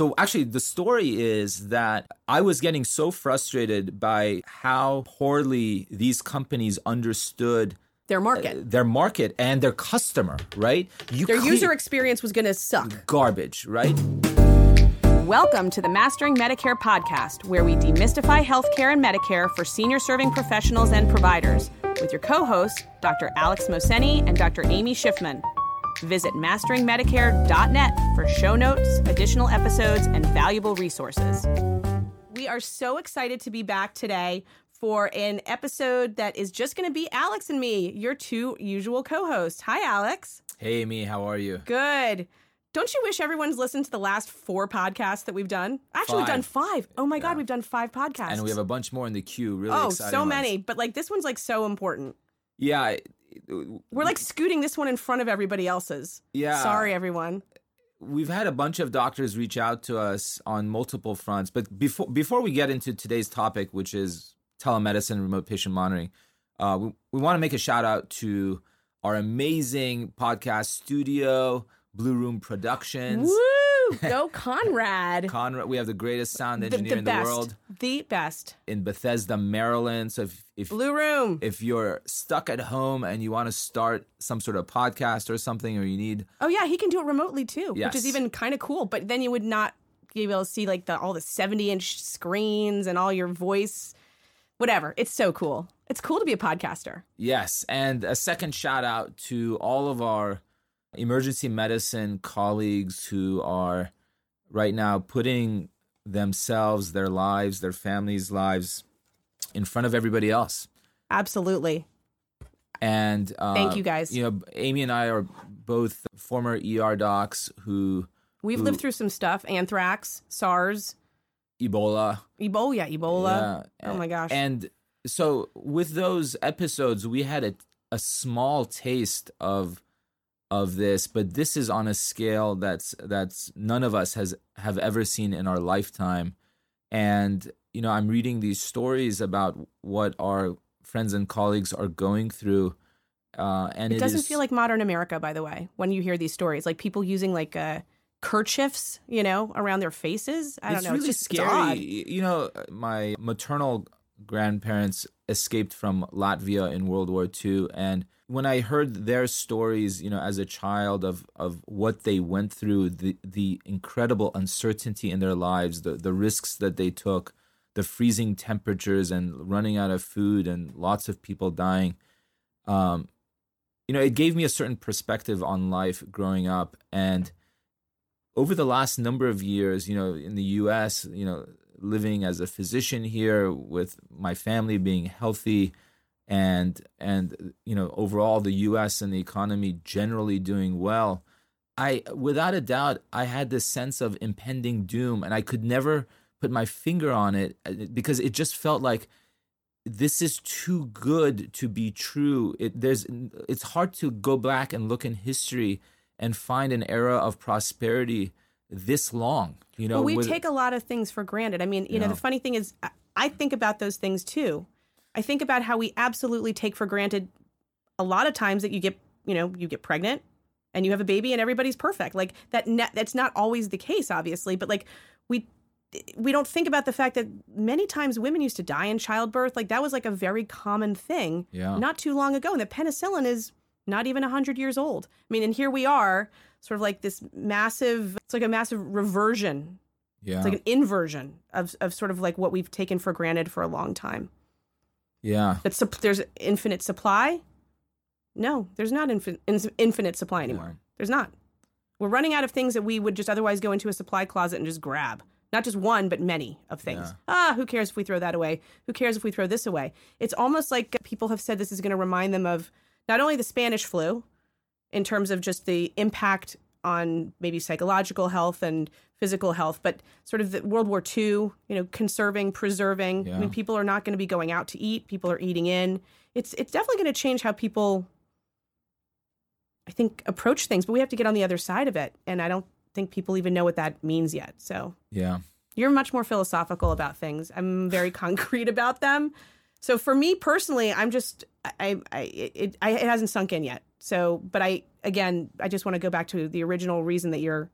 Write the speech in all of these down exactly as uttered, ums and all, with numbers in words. So actually, the story is that I was getting so frustrated by how poorly these companies understood their market, their market and their customer, right? You their clean- user experience was going to suck. Garbage, right? Welcome to the Mastering Medicare Podcast, where we demystify healthcare and Medicare for senior-serving professionals and providers with your co-hosts, Doctor Alex Moseni and Doctor Amy Schiffman. Visit mastering medicare dot net for show notes, additional episodes, and valuable resources. We are so excited to be back today for an episode that is just going to be Alex and me, your two usual co-hosts. Hi, Alex. Hey, Amy. How are you? Good. Don't you wish everyone's listened to the last four podcasts that we've done? Actually, five. We've done five. Oh, my yeah. God. We've done five podcasts. And we have a bunch more in the queue. Really oh, exciting Oh, so ones. Many. But, like, this one's, like, so important. Yeah. I- We're like scooting this one in front of everybody else's. Yeah. Sorry, everyone. We've had a bunch of doctors reach out to us on multiple fronts. But before before we get into today's topic, which is telemedicine and remote patient monitoring, uh, we, we want to make a shout out to our amazing podcast studio, Blue Room Productions. Woo! Go Conrad. Conrad. We have the greatest sound engineer the, the in best. the world. The best. In Bethesda, Maryland. So if If, Blue Room. If you're stuck at home and you want to start some sort of podcast or something, or you need... Oh, yeah, he can do it remotely, too, yes. which is even kind of cool. But then you would not be able to see like the all the seventy-inch screens and all your voice, whatever. It's so cool. It's cool to be a podcaster. Yes, and a second shout-out to all of our emergency medicine colleagues who are right now putting themselves, their lives, their families' lives... in front of everybody else. Absolutely. And uh, thank you guys. You know, Amy and I are both former E R docs who we've who, lived through some stuff: anthrax, SARS, Ebola, Ebola, yeah, Ebola. Yeah. Oh my gosh! And so, with those episodes, we had a a small taste of of this, but this is on a scale that's that's none of us has have ever seen in our lifetime, and. You know, I'm reading these stories about what our friends and colleagues are going through. Uh, and it, it doesn't is... feel like modern America, by the way, when you hear these stories. Like people using like uh, kerchiefs, you know, around their faces. I it's don't know. Really it's really scary. You know, my maternal grandparents escaped from Latvia in World War Two. And when I heard their stories, you know, as a child of of what they went through, the, the incredible uncertainty in their lives, the the risks that they took, the freezing temperatures and running out of food and lots of people dying. Um, you know, it gave me a certain perspective on life growing up. And over the last number of years, you know, in the U S, you know, living as a physician here with my family being healthy and, and you know, overall the U S and the economy generally doing well, I, without a doubt, I had this sense of impending doom and I could never put my finger on it because it just felt like this is too good to be true. It, there's, it's hard to go back and look in history and find an era of prosperity this long. You know, well, we with, take a lot of things for granted. I mean, you, you know, know, the funny thing is, I think about those things too. I think about how we absolutely take for granted a lot of times that you get, you know, you get pregnant and you have a baby and everybody's perfect. Like that. Ne- that's not always the case, obviously, but like we. We don't think about the fact that many times women used to die in childbirth. Like that was like a very common thing yeah. not too long ago. And the penicillin is not even one hundred years old. I mean, and here we are sort of like this massive, it's like a massive reversion. Yeah. It's like an inversion of, of sort of like what we've taken for granted for a long time. Yeah. But su- there's infinite supply. No, there's not infin- in- infinite supply anymore. Yeah. There's not. We're running out of things that we would just otherwise go into a supply closet and just grab. Not just one, but many of things. Yeah. Ah, who cares if we throw that away? Who cares if we throw this away? It's almost like people have said this is going to remind them of not only the Spanish flu in terms of just the impact on maybe psychological health and physical health, but sort of the World War Two, you know, conserving, preserving. Yeah. I mean, people are not going to be going out to eat. People are eating in. It's it's definitely going to change how people, I think, approach things. But we have to get on the other side of it. And I don't think people even know what that means yet. So yeah, you're much more philosophical about things. I'm very concrete about them. So for me personally, I'm just, I, I, it, I, it hasn't sunk in yet. So, but I, again, I just want to go back to the original reason that you're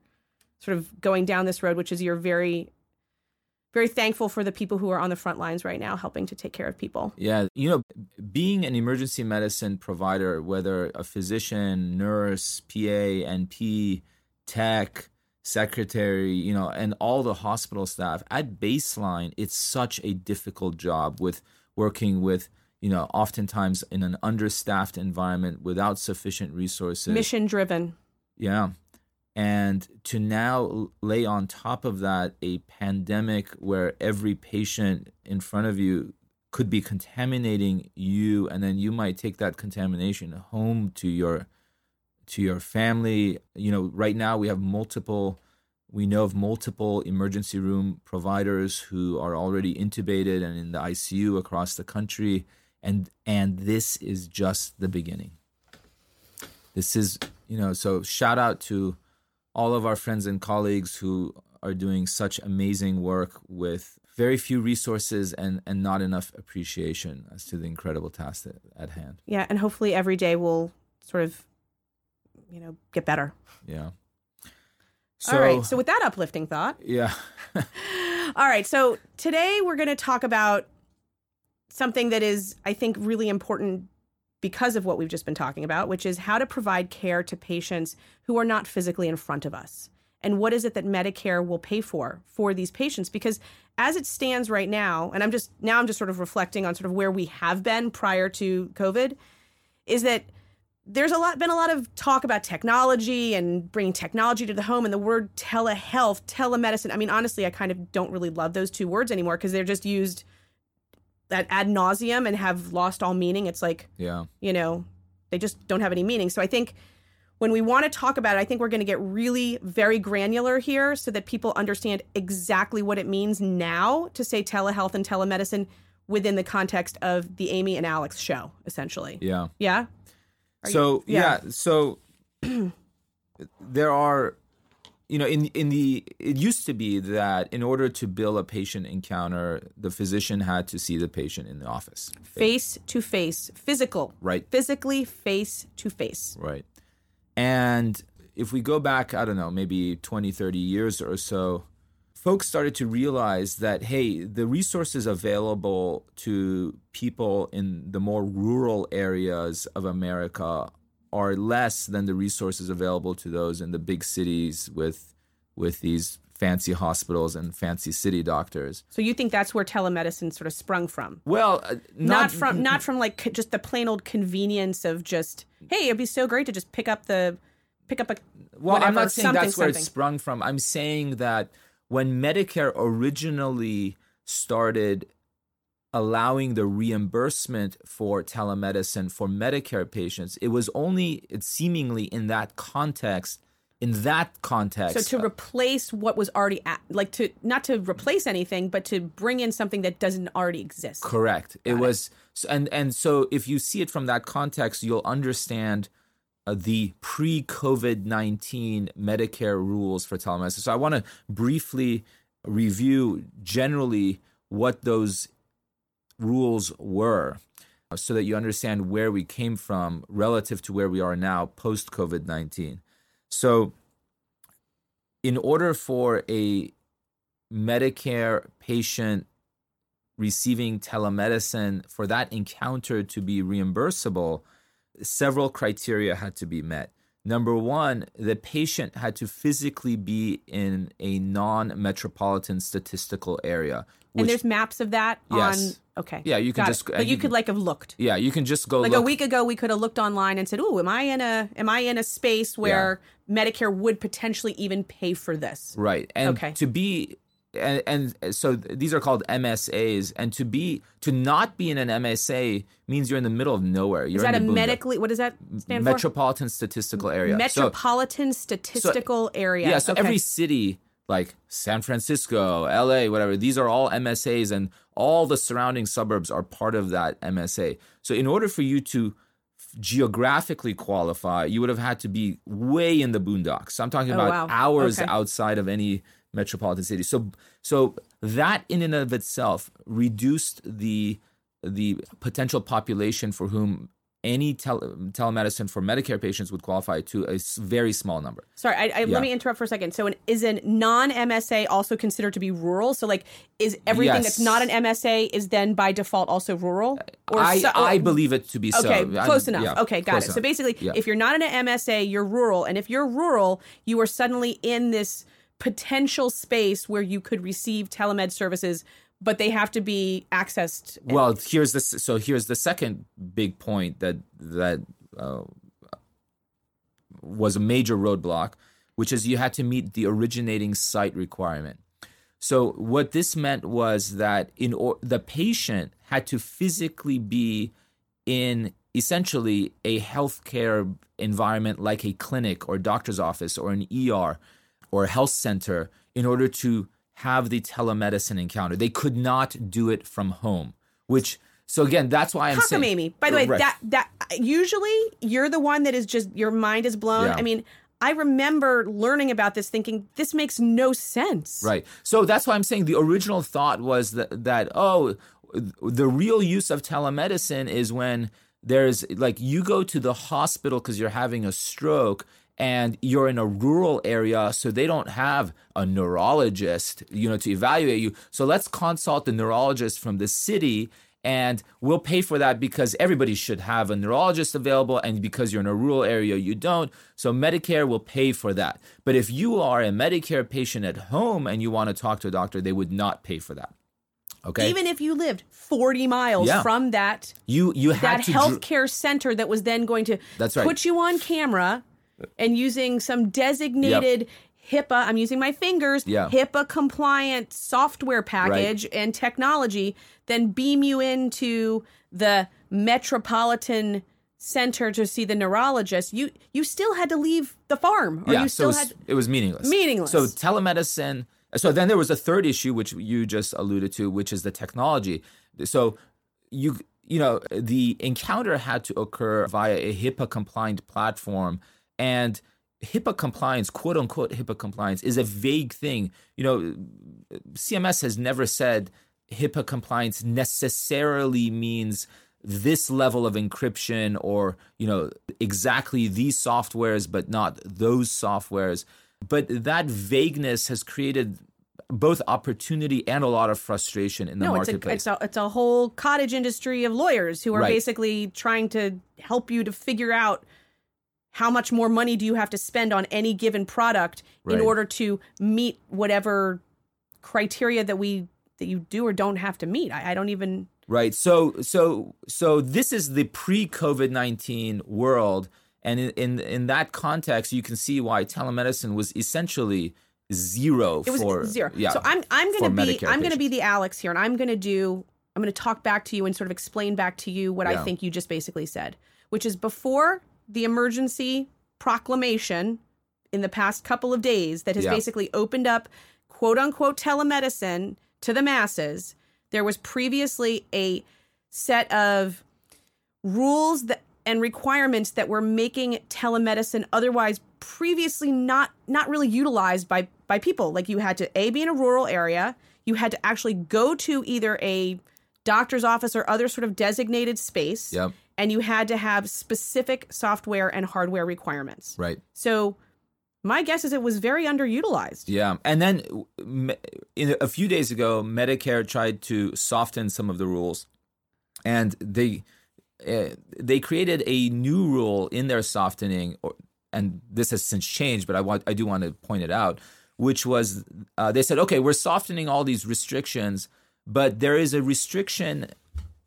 sort of going down this road, which is you're very, very thankful for the people who are on the front lines right now helping to take care of people. Yeah. You know, being an emergency medicine provider, whether a physician, nurse, P A, N P, tech, secretary, you know, and all the hospital staff, at baseline, it's such a difficult job with working with, you know, oftentimes in an understaffed environment without sufficient resources. Mission driven. Yeah. And to now lay on top of that a pandemic where every patient in front of you could be contaminating you, and then you might take that contamination home to your to your family. You know, right now we have multiple, we know of multiple emergency room providers who are already intubated and in the I C U across the country. And and this is just the beginning. This is, you know, so shout out to all of our friends and colleagues who are doing such amazing work with very few resources and, and not enough appreciation as to the incredible task at, at hand. Yeah, and hopefully every day we'll sort of, you know, get better. Yeah. So, all right. So with that uplifting thought. Yeah. All right. So today we're going to talk about something that is, I think, really important because of what we've just been talking about, which is how to provide care to patients who are not physically in front of us. And what is it that Medicare will pay for for these patients? Because as it stands right now, and I'm just now I'm just sort of reflecting on sort of where we have been prior to COVID, is that There's a lot been a lot of talk about technology and bringing technology to the home, and the word telehealth, telemedicine. I mean, honestly, I kind of don't really love those two words anymore because they're just used at ad nauseum and have lost all meaning. It's like, yeah, you know, they just don't have any meaning. So I think when we want to talk about it, I think we're going to get really very granular here so that people understand exactly what it means now to say telehealth and telemedicine within the context of the Amy and Alex show, essentially. Yeah. Yeah. So, yeah. yeah, so there are, you know, in in the, it used to be that in order to bill a patient encounter, the physician had to see the patient in the office. Face to face, physical. Right. Physically face to face. Right. And if we go back, I don't know, maybe twenty, thirty years or so, folks started to realize that, hey, the resources available to people in the more rural areas of America are less than the resources available to those in the big cities with with these fancy hospitals and fancy city doctors. So you think that's where telemedicine sort of sprung from? Well, uh, not, not from not from like just the plain old convenience of just, hey, it'd be so great to just pick up the pick up a well, whatever, I'm not saying something, that's where something. It sprung from. I'm saying that when Medicare originally started allowing the reimbursement for telemedicine for Medicare patients, it was only it's seemingly in that context, in that context. So to replace what was already at, like to not to replace anything, but to bring in something that doesn't already exist. Correct. Got it was it. and and so if you see it from that context, you'll understand the pre-COVID nineteen Medicare rules for telemedicine. So I want to briefly review generally what those rules were so that you understand where we came from relative to where we are now post-COVID nineteen. So in order for a Medicare patient receiving telemedicine, for that encounter to be reimbursable, several criteria had to be met. Number one, the patient had to physically be in a non-metropolitan statistical area. Which, and there's maps of that yes. on... Okay. Yeah, you can just... It. But you, you could like have looked. Yeah, you can just go like look. Like a week ago, we could have looked online and said, ooh, am I in a, am I in a space where yeah. Medicare would potentially even pay for this? Right. And okay. to be... And, and so these are called M S As. And to be to not be in an M S A means you're in the middle of nowhere. You're is that a medically? What does that stand for? Metropolitan Statistical Area. Metropolitan so, Statistical so, Area. Yeah. So okay. every city like San Francisco, L A, whatever, these are all M S As, and all the surrounding suburbs are part of that M S A. So in order for you to geographically qualify, you would have had to be way in the boondocks. So I'm talking about oh, wow. hours okay. outside of any metropolitan city. So so that in and of itself reduced the the potential population for whom any tele- telemedicine for Medicare patients would qualify to a very small number. Sorry, I, I, yeah. let me interrupt for a second. So an, is a non-M S A also considered to be rural? So like is everything yes. that's not an M S A is then by default also rural? Or I, so, or, I believe it to be so. Okay, close I, enough. Yeah, okay, got it. Enough. So basically, yeah. if you're not in an M S A, you're rural. And if you're rural, you are suddenly in this potential space where you could receive telemed services, but they have to be accessed. And- well, here's the so here's the second big point that that uh, was a major roadblock, which is you had to meet the originating site requirement. So what this meant was that in or, the patient had to physically be in essentially a healthcare environment like a clinic or doctor's office or an E R or a health center in order to have the telemedicine encounter. They could not do it from home, which, so again, that's why I'm How saying. Come, Amy? By the way, right. that that usually you're the one that is just, your mind is blown. Yeah. I mean, I remember learning about this thinking, this makes no sense. Right. So that's why I'm saying the original thought was that, that oh, the real use of telemedicine is when there's, like, you go to the hospital because you're having a stroke and you're in a rural area, so they don't have a neurologist, you know, to evaluate you. So let's consult the neurologist from the city, and we'll pay for that because everybody should have a neurologist available, and because you're in a rural area, you don't. So Medicare will pay for that. But if you are a Medicare patient at home and you want to talk to a doctor, they would not pay for that. Okay. Even if you lived forty miles yeah. from that, you, you had that to healthcare dr- center that was then going to That's right. put you on camera. And using some designated yep. HIPAA, I'm using my fingers, yeah. HIPAA-compliant software package right. and technology, then beam you into the Metropolitan Center to see the neurologist. You you still had to leave the farm. Or yeah, you still so it was, had, it was meaningless. Meaningless. So telemedicine. So then there was a third issue, which you just alluded to, which is the technology. So you you know the encounter had to occur via a HIPAA-compliant platform. And HIPAA compliance, quote unquote HIPAA compliance, is a vague thing. You know, C M S has never said HIPAA compliance necessarily means this level of encryption or, you know, exactly these softwares, but not those softwares. But that vagueness has created both opportunity and a lot of frustration in the no, marketplace. It's a, it's, a, it's a whole cottage industry of lawyers who are right. basically trying to help you to figure out how much more money do you have to spend on any given product right. in order to meet whatever criteria that we that you do or don't have to meet? I, I don't even right. So so so this is the pre-COVID nineteen world, and in, in in that context, you can see why telemedicine was essentially zero. It was for, zero. Yeah, so I'm I'm going to be Medicare I'm going to be the Alex here, and I'm going to do I'm going to talk back to you and sort of explain back to you what yeah. I think you just basically said, which is before the emergency proclamation in the past couple of days that has yeah. basically opened up, quote unquote, telemedicine to the masses. There was previously a set of rules that, and requirements that were making telemedicine otherwise previously not not really utilized by, by people. Like you had to, A, be in a rural area. You had to actually go to either a doctor's office or other sort of designated space. Yep. And you had to have specific software and hardware requirements. Right. So my guess is it was very underutilized. Yeah. And then in a few days ago, Medicare tried to soften some of the rules. And they uh, they created a new rule in their softening. Or, and this has since changed, but I, want, I do want to point it out, which was uh, they said, okay, we're softening all these restrictions, but there is a restriction –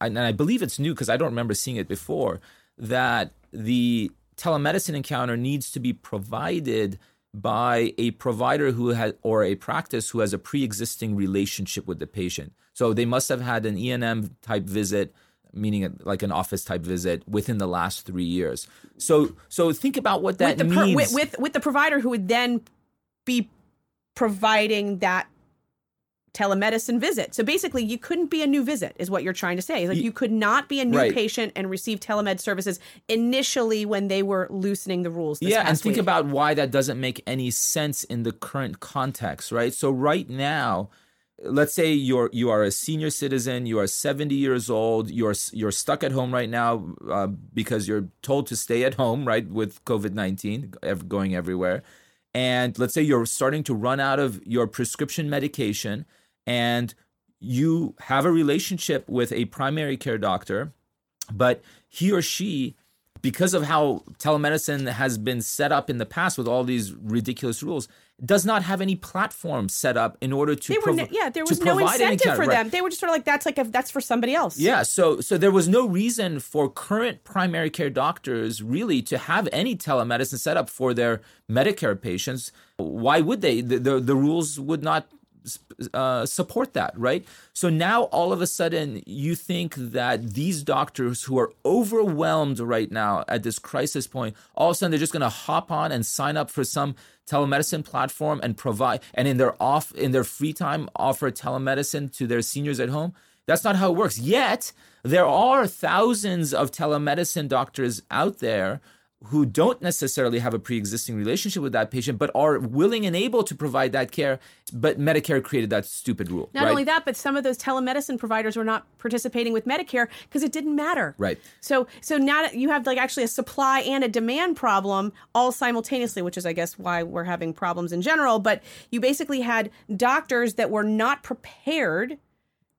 and I believe it's new because I don't remember seeing it before, that the telemedicine encounter needs to be provided by a provider who has, or a practice who has a pre-existing relationship with the patient. So they must have had an E and M type visit, meaning like an office type visit, within the last three years. So so think about what that with the per- means. With, with, with the provider who would then be providing that telemedicine visit. So basically, you couldn't be a new visit is what you're trying to say. Like you, you could not be a new right. patient and receive telemed services initially when they were loosening the rules this yeah, past and think week. About why that doesn't make any sense in the current context, right? So right now, let's say you're you are a senior citizen, you are seventy years old, you're you're stuck at home right now uh, because you're told to stay at home, right, with COVID nineteen going everywhere. And let's say you're starting to run out of your prescription medication and you have a relationship with a primary care doctor, but he or she, because of how telemedicine has been set up in the past with all these ridiculous rules, does not have any platform set up in order to provide. No, yeah, there was no incentive kind of, for right. them. They were just sort of like, that's like a, that's for somebody else. Yeah, so so there was no reason for current primary care doctors really to have any telemedicine set up for their Medicare patients. Why would they? The, the, the rules would not uh, support that, right? So now all of a sudden you think that these doctors who are overwhelmed right now at this crisis point, all of a sudden they're just going to hop on and sign up for some telemedicine platform and provide, and in their off in their free time offer telemedicine to their seniors at home. That's not how it works. Yet there are thousands of telemedicine doctors out there who don't necessarily have a pre-existing relationship with that patient, but are willing and able to provide that care. But Medicare created that stupid rule. Not right? only that, but some of those telemedicine providers were not participating with Medicare because it didn't matter. Right. So so now you have like actually a supply and a demand problem all simultaneously, which is, I guess, why we're having problems in general. But you basically had doctors that were not prepared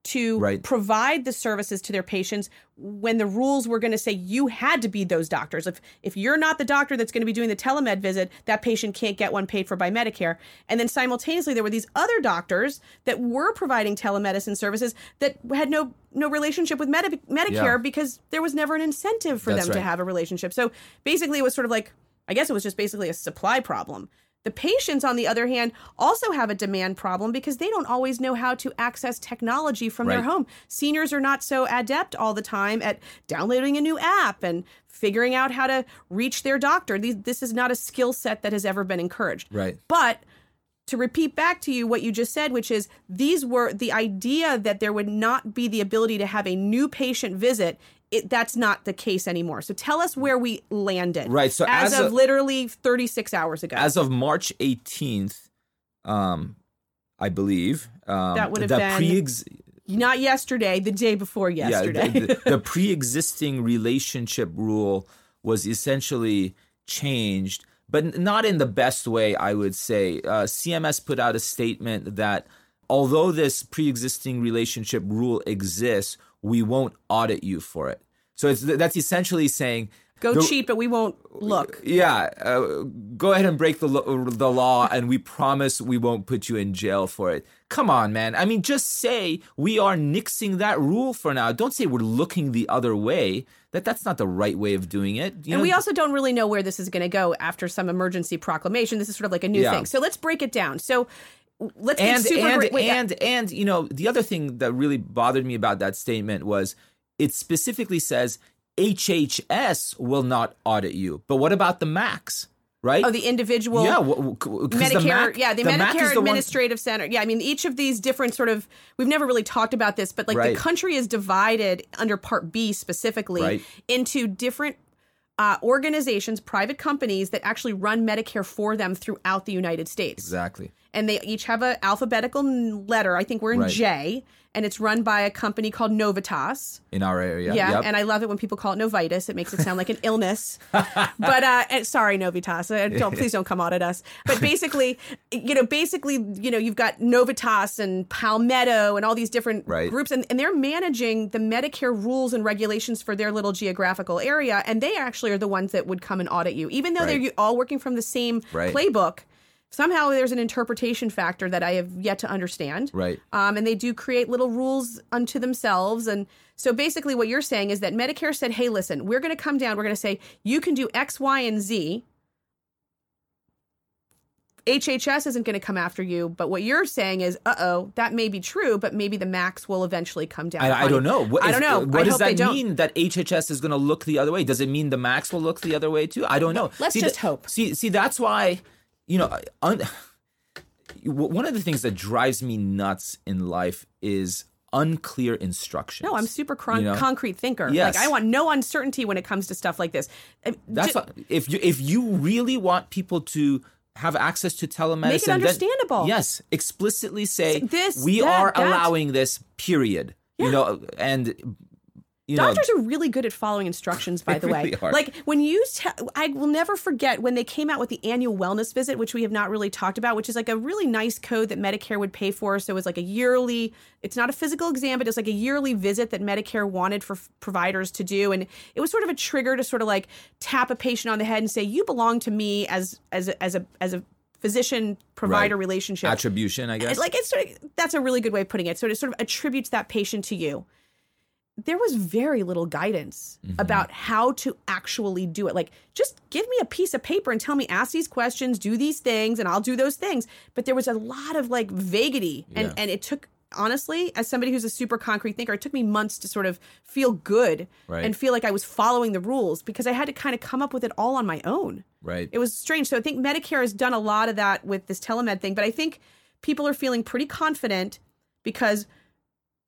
to right. provide the services to their patients when the rules were going to say you had to be those doctors. If if you're not the doctor that's going to be doing the telemed visit, that patient can't get one paid for by Medicare. And then simultaneously, there were these other doctors that were providing telemedicine services that had no no relationship with Medi- Medicare yeah. because there was never an incentive for that's them right. to have a relationship. So basically, it was sort of like, I guess it was just basically a supply problem. The patients, on the other hand, also have a demand problem because they don't always know how to access technology from right. their home. Seniors are not so adept all the time at downloading a new app and figuring out how to reach their doctor. This is not a skill set that has ever been encouraged. Right. But to repeat back to you what you just said, which is these were the idea that there would not be the ability to have a new patient visit. It, that's not the case anymore. So tell us where we landed. Right. So as, as of, of literally thirty-six hours ago, as of March eighteenth, um, I believe um, that would have been pre-ex- not yesterday, the day before yesterday. Yeah, the, the, the pre-existing relationship rule was essentially changed, but not in the best way, I would say. Uh, C M S put out a statement that although this pre-existing relationship rule exists, we won't audit you for it. So it's, that's essentially saying go the, cheat, but we won't look. Yeah, uh, go ahead and break the lo- the law, and we promise we won't put you in jail for it. Come on, man. I mean, just say we are nixing that rule for now. Don't say we're looking the other way. That that's not the right way of doing it. You and know? We also don't really know where this is going to go after some emergency proclamation. This is sort of like a new yeah. thing. So let's break it down. So. Let's and, super and, great. Wait, and, and, and, you know, the other thing that really bothered me about that statement was it specifically says H H S will not audit you. But what about the M A Cs, right? Oh, the individual. Yeah. W- w- Medicare. The MAC, yeah. The, the Medicare Administrative one... Center. Yeah. I mean, each of these different sort of, we've never really talked about this, but like right. the country is divided under Part B specifically right. into different Uh, organizations, private companies that actually run Medicare for them throughout the United States. Exactly. And they each have an alphabetical letter. I think we're in right. J, and it's run by a company called Novitas. In our area. Yeah, yep. And I love it when people call it Novitas. It makes it sound like an illness. But uh, sorry, Novitas. Don't, please don't come audit us. But basically, you know, basically, you know, you've got Novitas and Palmetto and all these different right. groups, and, and they're managing the Medicare rules and regulations for their little geographical area, and they actually are the ones that would come and audit you. Even though right. they're all working from the same right. playbook, somehow there's an interpretation factor that I have yet to understand. Right. Um, and they do create little rules unto themselves. And so basically what you're saying is that Medicare said, hey, listen, we're going to come down. We're going to say you can do X, Y, and Z. H H S isn't going to come after you. But what you're saying is, uh-oh, that may be true, but maybe the M A Cs will eventually come down. I, I don't know. What I don't know. What does that mean that H H S is going to look the other way? Does it mean the M A Cs will look the other way too? I don't know. Let's just hope. See, see, that's why... You know, un- one of the things that drives me nuts in life is unclear instructions. No, I'm super cron- you know? concrete thinker. Yes. Like I want no uncertainty when it comes to stuff like this. That's Just- what, if you if you really want people to have access to telemedicine. Make it understandable. Then, yes, explicitly say, this, we that, are that. allowing this, period. Yeah. You know, and... You Doctors know. are really good at following instructions, by the really way. Are. Like when you, te- I will never forget when they came out with the annual wellness visit, which we have not really talked about, which is like a really nice code that Medicare would pay for. So it was like a yearly, it's not a physical exam, but it's like a yearly visit that Medicare wanted for f- providers to do. And it was sort of a trigger to sort of like tap a patient on the head and say, you belong to me as, as, a, as a, as a, physician provider right. relationship. Attribution, I guess. Like it's sort of, that's a really good way of putting it. So it sort of attributes that patient to you. There was very little guidance mm-hmm. about how to actually do it. Like, just give me a piece of paper and tell me, ask these questions, do these things, and I'll do those things. But there was a lot of, like, vaguity. Yeah. And, and it took, honestly, as somebody who's a super concrete thinker, it took me months to sort of feel good right. and feel like I was following the rules because I had to kind of come up with it all on my own. Right. It was strange. So I think Medicare has done a lot of that with this telemed thing. But I think people are feeling pretty confident because –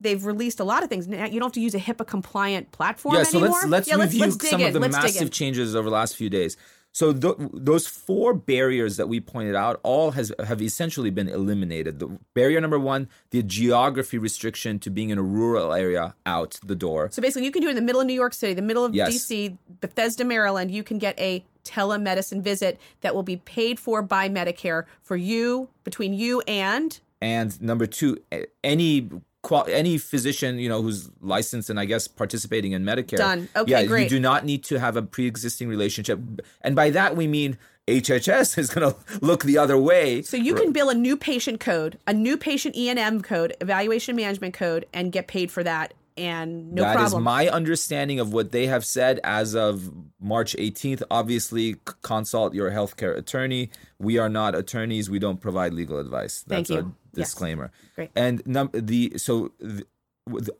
they've released a lot of things. Now, you don't have to use a HIPAA compliant platform anymore. Yeah, so anymore. let's let's yeah, review let's, let's some in. of the let's massive changes over the last few days. So th- those four barriers that we pointed out all has have essentially been eliminated. The barrier number one, the geography restriction to being in a rural area, out the door. So basically, you can do it in the middle of New York City, the middle of yes. D C, Bethesda, Maryland. You can get a telemedicine visit that will be paid for by Medicare for you, between you and... And number two, any... Qual- any physician, you know, who's licensed and I guess participating in Medicare. Done. Okay, yeah, great. You do not need to have a pre-existing relationship. And by that, we mean H H S is going to look the other way. So you can bill a new patient code, a new patient E and M code, evaluation management code, and get paid for that. And no that problem. That is my understanding of what they have said as of March eighteenth. Obviously, consult your healthcare attorney. We are not attorneys. We don't provide legal advice. That's Thank you. a disclaimer. Yes. Great. And num- the so the,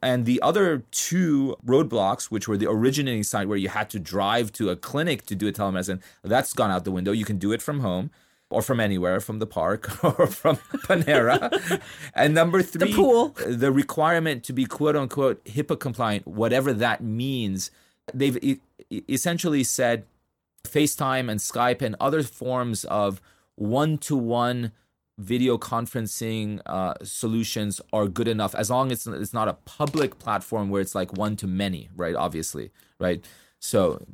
and the other two roadblocks, which were the originating site where you had to drive to a clinic to do a telemedicine, that's gone out the window. You can do it from home. Or from anywhere, from the park or from Panera. And number three, the pool. The requirement to be quote unquote HIPAA compliant, whatever that means. They've e- essentially said FaceTime and Skype and other forms of one-to-one video conferencing uh, solutions are good enough as long as it's not a public platform where it's like one-to-many, right? Obviously, right? So...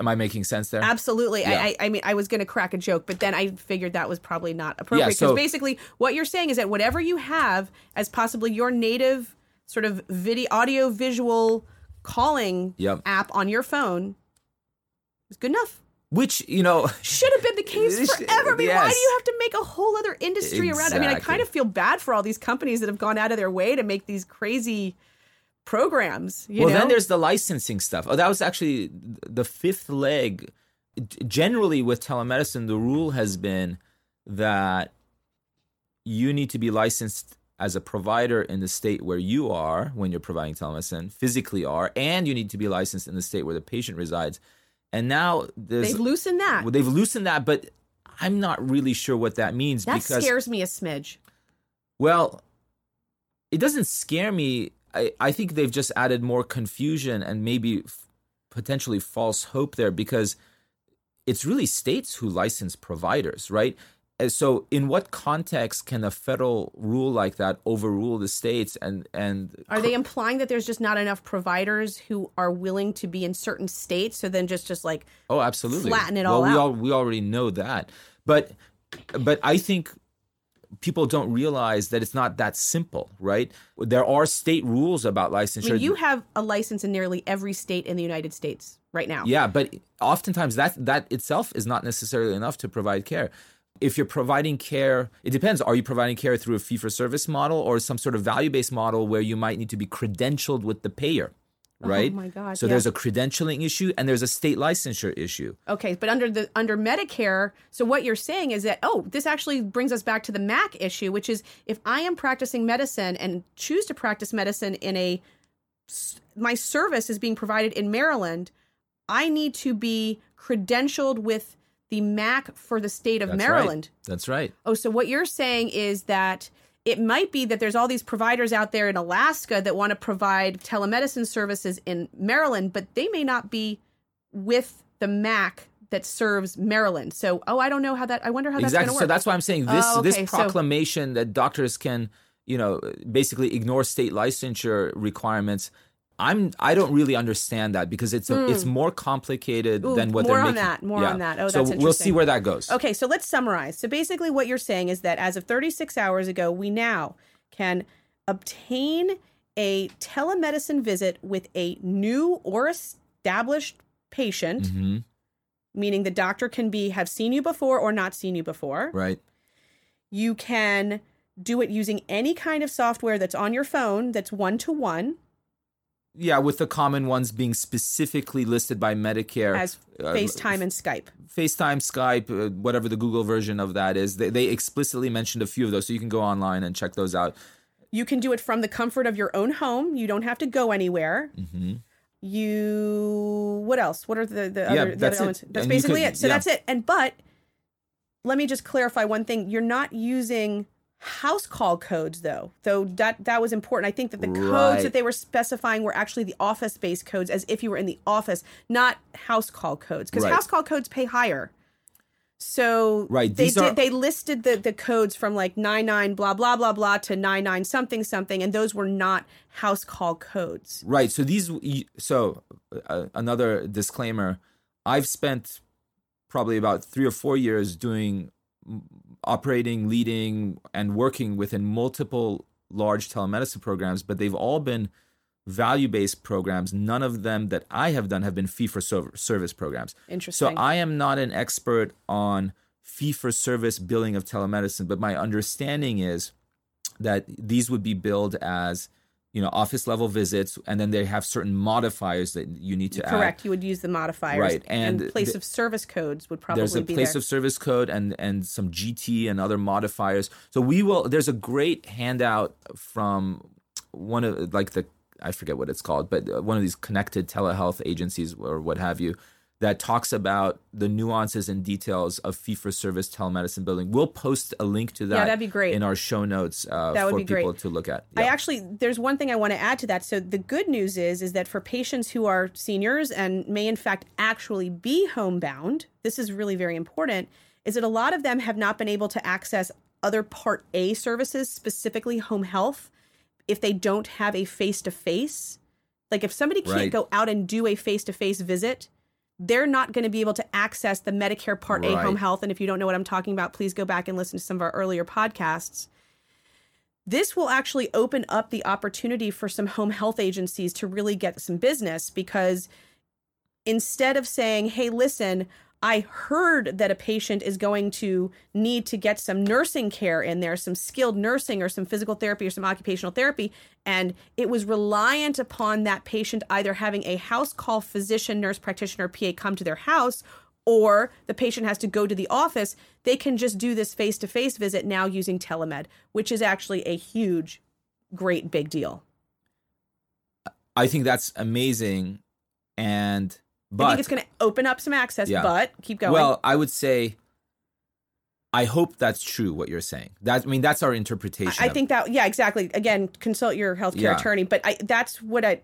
Am I making sense there? Absolutely. Yeah. I, I mean, I was going to crack a joke, but then I figured that was probably not appropriate. Because yeah, so basically what you're saying is that whatever you have as possibly your native sort of video, audio visual calling yep. app on your phone is good enough. Which, you know... Should have been the case forever. I mean, yes. Why do you have to make a whole other industry exactly. around? I mean, I kind of feel bad for all these companies that have gone out of their way to make these crazy... programs. You well, know? Then there's the licensing stuff. Oh, that was actually the fifth leg. Generally, with telemedicine, the rule has been that you need to be licensed as a provider in the state where you are when you're providing telemedicine, physically are, and you need to be licensed in the state where the patient resides. And now there's... They've loosened that. Well, they've loosened that, but I'm not really sure what that means. That because, scares me a smidge. Well, it doesn't scare me. I think they've just added more confusion and maybe f- potentially false hope there because it's really states who license providers, right? And so in what context can a federal rule like that overrule the states? And, and Are they implying that there's just not enough providers who are willing to be in certain states? So then just, just like oh, absolutely. flatten it well, all we out. All, we already know that. But But I think... people don't realize that it's not that simple, right? There are state rules about licensure. I mean, you have a license in nearly every state in the United States right now. Yeah, but oftentimes that that itself is not necessarily enough to provide care. If you're providing care, it depends. Are you providing care through a fee-for-service model or some sort of value-based model where you might need to be credentialed with the payer? Right. Oh my God. So yeah. There's a credentialing issue and there's a state licensure issue. Okay. But under the under Medicare, so what you're saying is that, oh, this actually brings us back to the M A C issue, which is if I am practicing medicine and choose to practice medicine in a my service is being provided in Maryland, I need to be credentialed with the M A C for the state of That's Maryland. Right. That's right. Oh, so what you're saying is that it might be that there's all these providers out there in Alaska that want to provide telemedicine services in Maryland, but they may not be with the M A C that serves Maryland. So, oh, I don't know how that, I wonder how that's exactly. going to work. So that's why I'm saying this, oh, okay. this proclamation so, that doctors can, you know, basically ignore state licensure requirements. I'm, I don't really understand that because it's a, mm. it's more complicated Ooh, than what they're making. More on that, more yeah. on that. Oh, so that's interesting. So we'll see where that goes. Okay, so let's summarize. So basically what you're saying is that as of thirty-six hours ago, we now can obtain a telemedicine visit with a new or established patient, mm-hmm. meaning the doctor can be have seen you before or not seen you before. Right. You can do it using any kind of software that's on your phone that's one-to-one. Yeah, with the common ones being specifically listed by Medicare. As FaceTime uh, and Skype. FaceTime, Skype, uh, whatever the Google version of that is. They, they explicitly mentioned a few of those, so you can go online and check those out. You can do it from the comfort of your own home. You don't have to go anywhere. Mm-hmm. You, what else? What are the, the yeah, other the that's other elements? It. That's and basically could, it. So yeah. that's it. And but let me just clarify one thing. You're not using house call codes, though, though that that was important. I think that the right. codes that they were specifying were actually the office-based codes, as if you were in the office, not house call codes, because right. house call codes pay higher. So right. they did, are... they listed the, the codes from like nine nine blah, blah, blah, blah to nine nine something, something, and those were not house call codes. Right. So these so uh, another disclaimer, I've spent probably about three or four years doing operating, leading, and working within multiple large telemedicine programs, but they've all been value-based programs. None of them that I have done have been fee-for-service programs. Interesting. So I am not an expert on fee-for-service billing of telemedicine, but my understanding is that these would be billed as, you know, office-level visits, and then they have certain modifiers that you need to Correct. add. Correct. You would use the modifiers. Right. And, and place the, of service codes would probably be there. There's a place there. of service code and, and some G T and other modifiers. So we will – there's a great handout from one of – like the – I forget what it's called, but one of these connected telehealth agencies or what have you that talks about the nuances and details of fee-for-service telemedicine billing. We'll post a link to that, yeah, that'd be great. in our show notes uh, that would for be people great. to look at. Yeah. I actually, there's one thing I want to add to that. So the good news is, is that for patients who are seniors and may in fact actually be homebound, this is really very important, is that a lot of them have not been able to access other Part A services, specifically home health, if they don't have a face-to-face. Like if somebody can't right. go out and do a face-to-face visit, they're not going to be able to access the Medicare Part right. A home health. And if you don't know what I'm talking about, please go back and listen to some of our earlier podcasts. This will actually open up the opportunity for some home health agencies to really get some business, because instead of saying, hey, listen, I heard that a patient is going to need to get some nursing care in there, some skilled nursing or some physical therapy or some occupational therapy, and it was reliant upon that patient either having a house call physician, nurse practitioner, P A come to their house, or the patient has to go to the office. They can just do this face-to-face visit now using telemed, which is actually a huge, great, big deal. I think that's amazing, and... But, I think it's going to open up some access, yeah. but keep going. Well, I would say, I hope that's true, what you're saying. That I mean, that's our interpretation. I, I think that, yeah, exactly. Again, consult your healthcare yeah. attorney. But I, that's what I,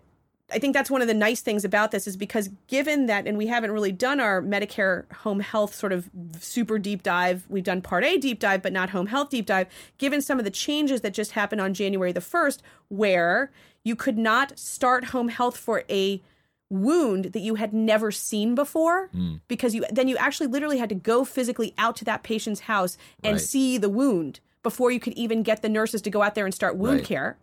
I think that's one of the nice things about this, is because given that, and we haven't really done our Medicare home health sort of super deep dive. We've done Part A deep dive, but not home health deep dive. Given some of the changes that just happened on January the first, where you could not start home health for a wound that you had never seen before, mm. because you then you actually literally had to go physically out to that patient's house and right. see the wound before you could even get the nurses to go out there and start wound right. care.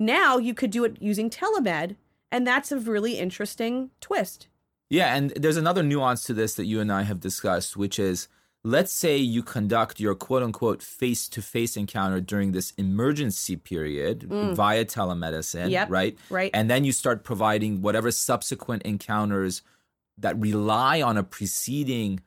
Now you could do it using telemed, and that's a really interesting twist. Yeah, and there's another nuance to this that you and I have discussed, which is, let's say you conduct your quote-unquote face-to-face encounter during this emergency period mm. via telemedicine, yep. right? Right. And then you start providing whatever subsequent encounters that rely on a preceding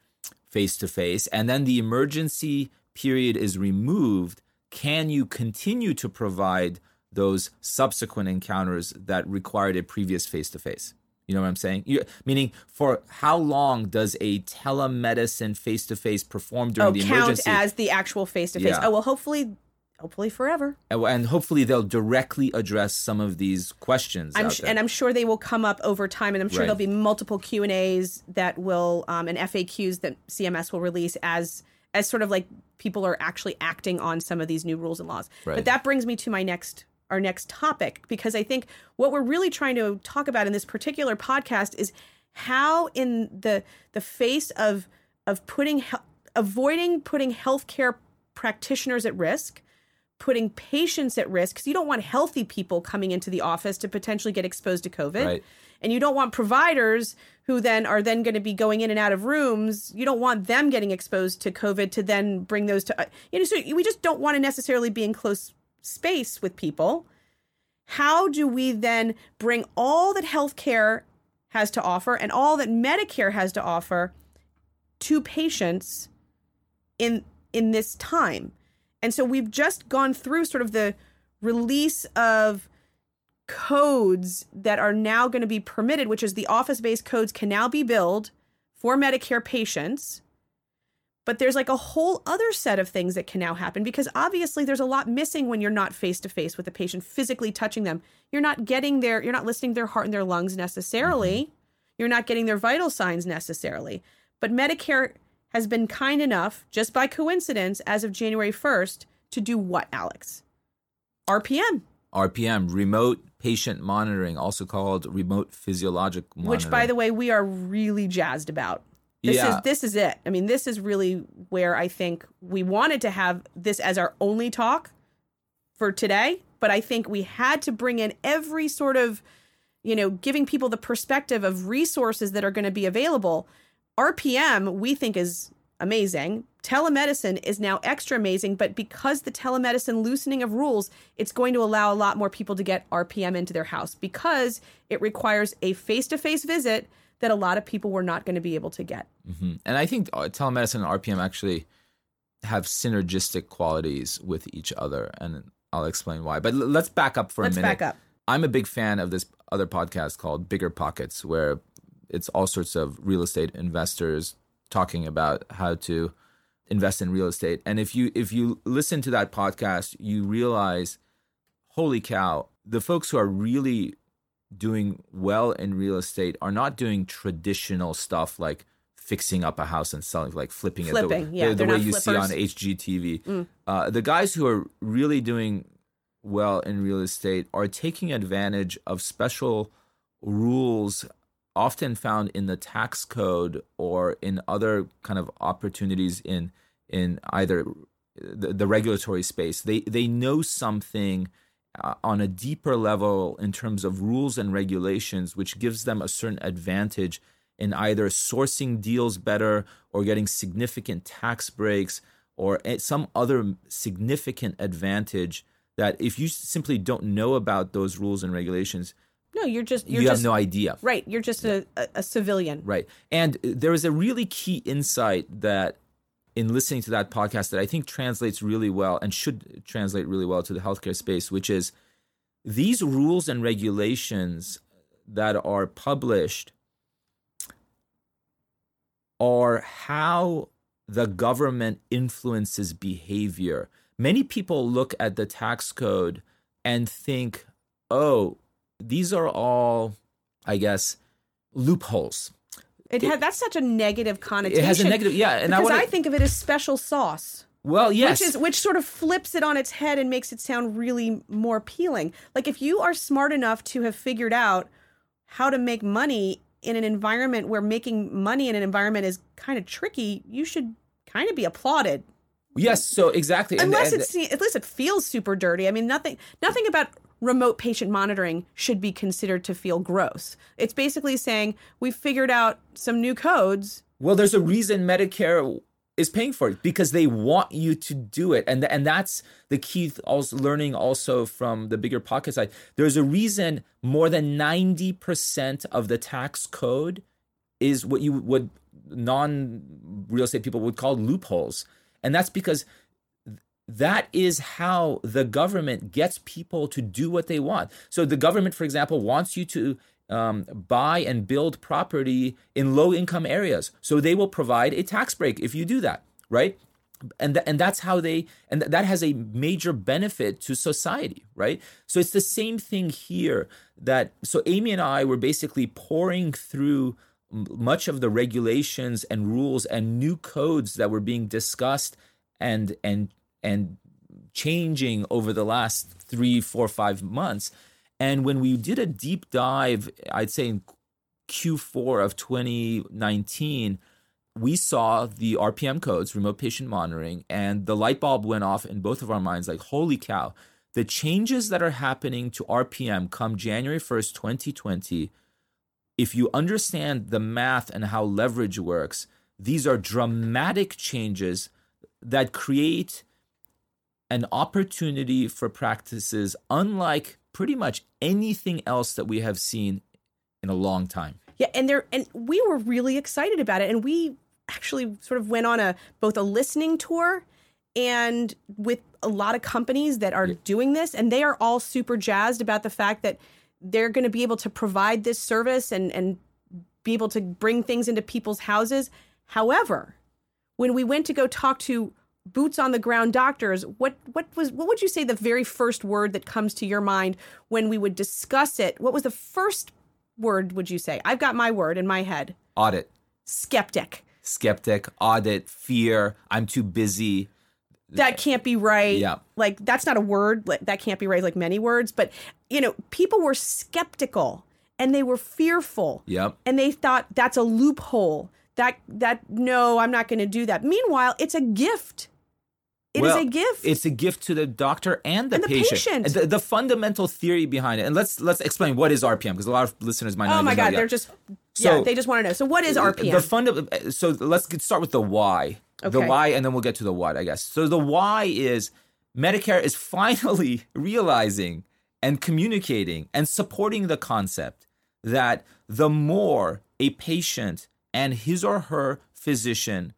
face-to-face, and then the emergency period is removed. Can you continue to provide those subsequent encounters that required a previous face-to-face? You know what I'm saying? You, meaning, for how long does a telemedicine face-to-face perform during oh, the emergency? Oh, count as the actual face-to-face. Yeah. Oh, well, hopefully, hopefully forever. And hopefully they'll directly address some of these questions. I'm sh- and I'm sure they will come up over time. And I'm sure right. there'll be multiple Q and A's that will um, and F A Qs that C M S will release as as sort of like people are actually acting on some of these new rules and laws. Right. But that brings me to my next our next topic, because I think what we're really trying to talk about in this particular podcast is how in the the face of of putting avoiding putting healthcare practitioners at risk, putting patients at risk, because you don't want healthy people coming into the office to potentially get exposed to COVID. Right. And you don't want providers who then are then going to be going in and out of rooms. You don't want them getting exposed to COVID to then bring those to, you know, so we just don't want to necessarily be in close space with people. How do we then bring all that healthcare has to offer and all that Medicare has to offer to patients in in this time? And so we've just gone through sort of the release of codes that are now going to be permitted, which is the office-based codes can now be billed for Medicare patients. But there's like a whole other set of things that can now happen, because obviously there's a lot missing when you're not face-to-face with a patient, physically touching them. You're not getting their, you're not listening to their heart and their lungs necessarily. Mm-hmm. You're not getting their vital signs necessarily. But Medicare has been kind enough, just by coincidence, as of January first, to do what, Alex? R P M. R P M, remote patient monitoring, also called remote physiologic monitoring. Which, by the way, we are really jazzed about. This yeah. is this is it. I mean, this is really where I think we wanted to have this as our only talk for today. But I think we had to bring in every sort of, you know, giving people the perspective of resources that are going to be available. R P M, we think, is amazing. Telemedicine is now extra amazing, but because the telemedicine loosening of rules, it's going to allow a lot more people to get R P M into their house, because it requires a face-to-face visit that a lot of people were not going to be able to get. Mm-hmm. And I think telemedicine and R P M actually have synergistic qualities with each other, and I'll explain why. But l- let's back up for let's a minute. Let's back up. I'm a big fan of this other podcast called Bigger Pockets, where it's all sorts of real estate investors talking about how to invest in real estate. And if you if you listen to that podcast, you realize, holy cow, the folks who are really doing well in real estate are not doing traditional stuff like fixing up a house and selling, like flipping, flipping it the, yeah, the, the way you flippers. see on H G T V. Mm. Uh, the guys who are really doing well in real estate are taking advantage of special rules often found in the tax code or in other kind of opportunities in in either the, the regulatory space. They they know something uh, on a deeper level in terms of rules and regulations, which gives them a certain advantage in either sourcing deals better or getting significant tax breaks or some other significant advantage that if you simply don't know about those rules and regulations, No, you're just you're you just, have no idea. Right, you're just a, a, a civilian. Right, and there is a really key insight that, in listening to that podcast, that I think translates really well and should translate really well to the healthcare space, which is these rules and regulations that are published are how the government influences behavior. Many people look at the tax code and think, oh, these are all, I guess, loopholes. It, it had, That's such a negative connotation. It has a negative, yeah. And because I, wanna, I think of it as special sauce. Well, yes. Which, is, which sort of flips it on its head and makes it sound really more appealing. Like if you are smart enough to have figured out how to make money in an environment where making money in an environment is kind of tricky, you should kind of be applauded. Yes, so exactly. Unless and, and, it's, at least it feels super dirty. I mean, nothing, nothing about remote patient monitoring should be considered to feel gross. It's basically saying we figured out some new codes. Well, there's a reason Medicare is paying for it, because they want you to do it. And, and that's the key also learning also from the Bigger Pocket side. There's a reason more than ninety percent of the tax code is what you would non-real estate people would call loopholes. And that's because that is how the government gets people to do what they want. So the government, for example, wants you to um, buy and build property in low-income areas. So they will provide a tax break if you do that, right? And th- and that's how they, and th- that has a major benefit to society, right? So it's the same thing here that, so Amy and I were basically pouring through much of the regulations and rules and new codes that were being discussed and and and changing over the last three, four, five months. And when we did a deep dive, I'd say in Q four of twenty nineteen, we saw the R P M codes, remote patient monitoring, and the light bulb went off in both of our minds like, holy cow, the changes that are happening to R P M come January first, twenty twenty, if you understand the math and how leverage works, these are dramatic changes that create an opportunity for practices unlike pretty much anything else that we have seen in a long time. Yeah, and there, and we were really excited about it. And we actually sort of went on a both a listening tour and with a lot of companies that are yeah. doing this. And they are all super jazzed about the fact that they're going to be able to provide this service and, and be able to bring things into people's houses. However, when we went to go talk to boots on the ground doctors, what what was what would you say the very first word that comes to your mind when we would discuss it? What was the first word would you say? I've got my word in my head. Audit. Skeptic. Skeptic, audit, fear, I'm too busy. That can't be right. Yeah. Like, that's not a word. That can't be right, like many words. But, you know, people were skeptical and they were fearful. Yep. And they thought that's a loophole. That, that no, I'm not going to do that. Meanwhile, it's a gift. It well, is a gift. It's a gift to the doctor and the, and the patient. patient. The, the fundamental theory behind it. And let's let's explain what is R P M, because a lot of listeners might not know. Oh, my God. They're yet. just, so, yeah, they just want to know. So what is R P M? The funda- so let's get, start with the why. Okay. The why, and then we'll get to the what, I guess. So the why is Medicare is finally realizing and communicating and supporting the concept that the more a patient and his or her physician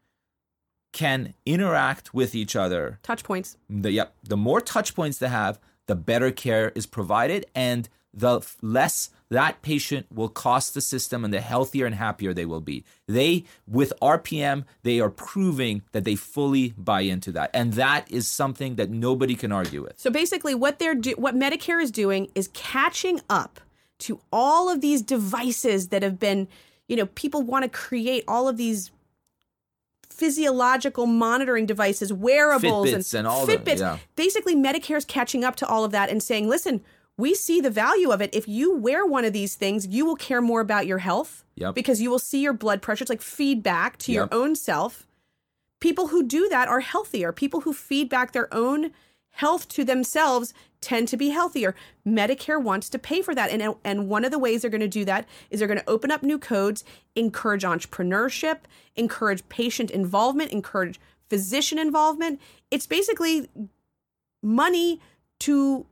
can interact with each other. Touch points. The, yep. The more touch points they have, the better care is provided, and the less that patient will cost the system, and the healthier and happier they will be. They, with R P M, they are proving that they fully buy into that. And that is something that nobody can argue with. So basically what they're do- what Medicare is doing is catching up to all of these devices that have been, you know, people want to create all of these physiological monitoring devices, wearables, Fitbits and, and all Fitbits. Them, yeah. Basically, Medicare's catching up to all of that and saying, listen, we see the value of it. If you wear one of these things, you will care more about your health yep. because you will see your blood pressure. It's like feedback to yep. your own self. People who do that are healthier. People who feed back their own health to themselves tend to be healthier. Medicare wants to pay for that. And, and one of the ways they're going to do that is they're going to open up new codes, encourage entrepreneurship, encourage patient involvement, encourage physician involvement. It's basically money to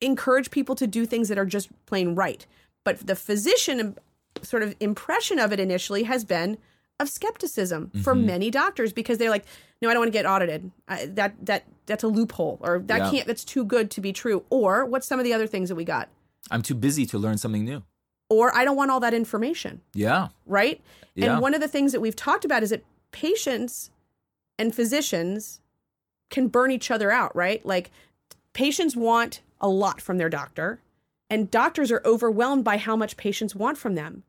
encourage people to do things that are just plain right. But the physician sort of impression of it initially has been of skepticism mm-hmm. for many doctors, because they're like, no, I don't want to get audited. I, that that that's a loophole, or that yeah. can't, that's too good to be true. Or what's some of the other things that we got? I'm too busy to learn something new. Or I don't want all that information. Yeah. Right? Yeah. And one of the things that we've talked about is that patients and physicians can burn each other out, right? Like, patients want a lot from their doctor, and doctors are overwhelmed by how much patients want from them.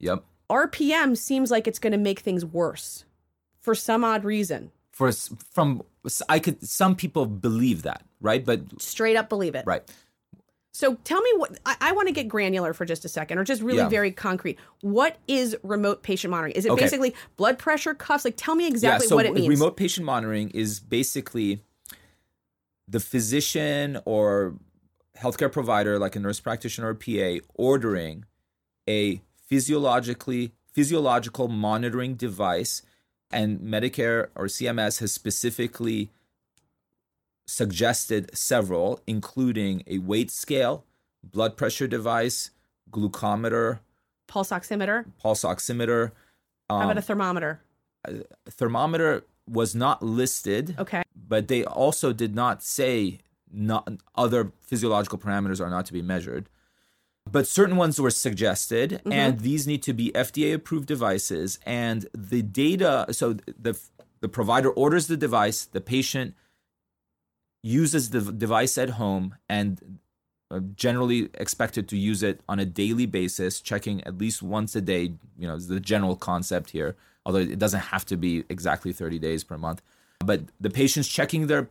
Yep. R P M seems like it's going to make things worse for some odd reason. For from I could some people believe that, right? But straight up believe it. Right. So tell me what I, I want to get granular for just a second, or just really yeah. very concrete. What is remote patient monitoring? Is it okay. basically blood pressure cuffs? Like, tell me exactly yeah, so what it means. Remote patient monitoring is basically the physician or healthcare provider, like a nurse practitioner or P A, ordering a physiologically physiological monitoring device, and Medicare or C M S has specifically suggested several, including a weight scale, blood pressure device, glucometer, pulse oximeter, pulse oximeter. Um, How about a thermometer? A thermometer was not listed. Okay, but they also did not say not other physiological parameters are not to be measured. But certain ones were suggested, mm-hmm. and these need to be F D A-approved devices. And the data, so the The provider orders the device, the patient uses the device at home, and generally expected to use it on a daily basis, checking at least once a day, you know, is the general concept here, although it doesn't have to be exactly thirty days per month. But the patient's checking their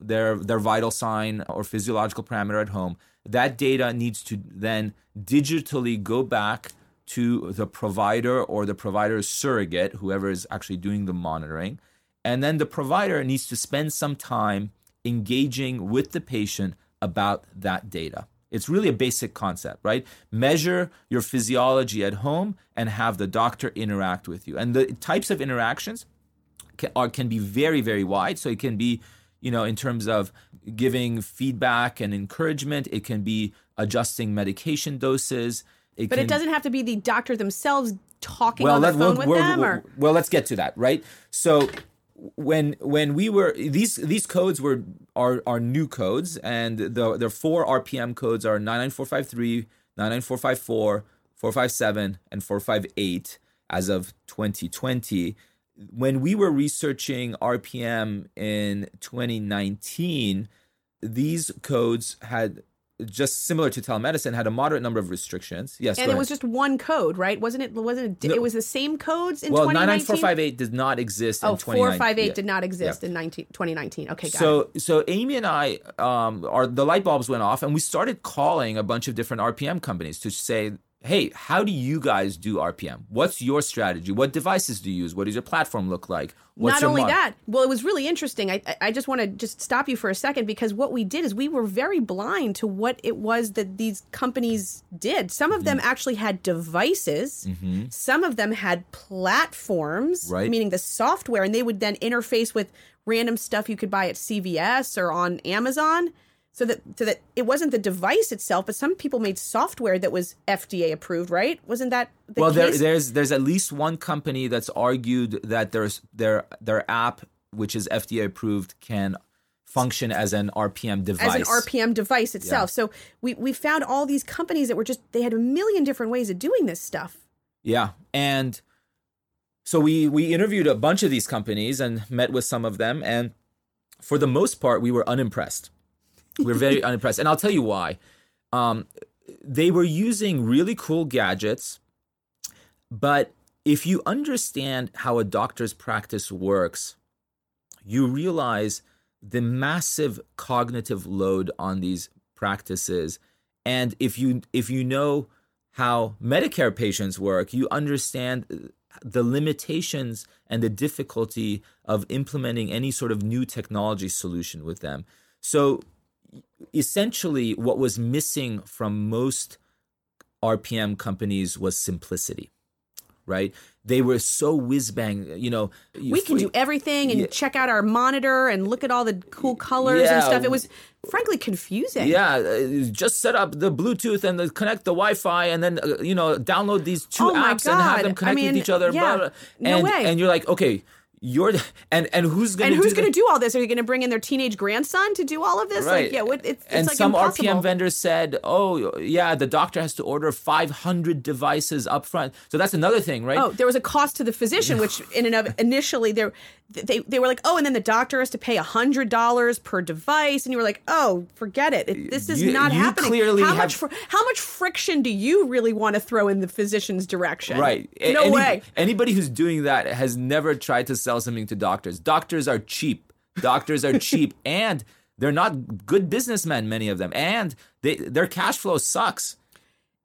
their their vital sign or physiological parameter at home. That data needs to then digitally go back to the provider or the provider's surrogate, whoever is actually doing the monitoring. And then the provider needs to spend some time engaging with the patient about that data. It's really a basic concept, right? Measure your physiology at home and have the doctor interact with you. And the types of interactions can, are, can be very, very wide. So it can be, you know, in terms of giving feedback and encouragement, it can be adjusting medication doses. It but can, it doesn't have to be the doctor themselves talking well, on the phone we'll, with we'll, them? We'll, or? well, let's get to that, right? So when when we were, these these codes were are, are new codes, and the, the four R P M codes are nine nine four five three, nine nine four five four, four five seven, and four five eight as of twenty twenty. When we were researching R P M in twenty nineteen, these codes had, just similar to telemedicine, had a moderate number of restrictions. Yes, and it was just one code, right? Wasn't it? Wasn't it? No. It was the same codes in well, twenty nineteen. Well, nine nine four five eight did not exist oh, in twenty nineteen. Oh, four five eight yeah. did not exist yeah. in nineteen, twenty nineteen. Okay, got so, it. So, so Amy and I, um, our the light bulbs went off, and we started calling a bunch of different R P M companies to say, "Hey, how do you guys do R P M? What's your strategy? What devices do you use? What does your platform look like?" What's Not only mod- that, well, it was really interesting. I I just want to just stop you for a second, because what we did is we were very blind to what it was that these companies did. Some of them mm-hmm. actually had devices. Mm-hmm. Some of them had platforms, right. meaning the software, and they would then interface with random stuff you could buy at C V S or on Amazon. So that so that it wasn't the device itself, but some people made software that was F D A approved, right? Wasn't that the well, case? Well, there, there's there's at least one company that's argued that there's their their app, which is F D A approved, can function as an R P M device. As an R P M device itself. Yeah. So we, we found all these companies that were just, they had a million different ways of doing this stuff. Yeah, and so we, we interviewed a bunch of these companies and met with some of them, and for the most part, we were unimpressed. We're very unimpressed. And I'll tell you why. Um, they were using really cool gadgets, but if you understand how a doctor's practice works, you realize the massive cognitive load on these practices. And if you if you know how Medicare patients work, you understand the limitations and the difficulty of implementing any sort of new technology solution with them. So essentially, what was missing from most R P M companies was simplicity, right? They were so whiz-bang, you know. You we can f- do everything and yeah. check out our monitor and look at all the cool colors yeah. and stuff. It was, frankly, confusing. Yeah, just set up the Bluetooth and the, connect the Wi-Fi and then, uh, you know, download these two oh apps and have them connect I mean, with each other. Yeah. Blah, blah. No and, way. And you're like, okay. You're and, and who's going to and who's going to do all this? Are you going to bring in their teenage grandson to do all of this? Right. Like, yeah, what, it's, it's and like some impossible. R P M vendors said, "Oh, yeah, the doctor has to order five hundred devices up front." So that's another thing, right? Oh, there was a cost to the physician, which in and of initially they they they were like, "Oh, and then the doctor has to pay one hundred dollars per device," and you were like, "Oh, forget it. it this is you, not you happening." Clearly how have, much fr- how much friction do you really want to throw in the physician's direction? Right? No Any, way. Anybody who's doing that has never tried to sell something to doctors. Doctors are cheap. Doctors are cheap, and they're not good businessmen, many of them. And they, their cash flow sucks.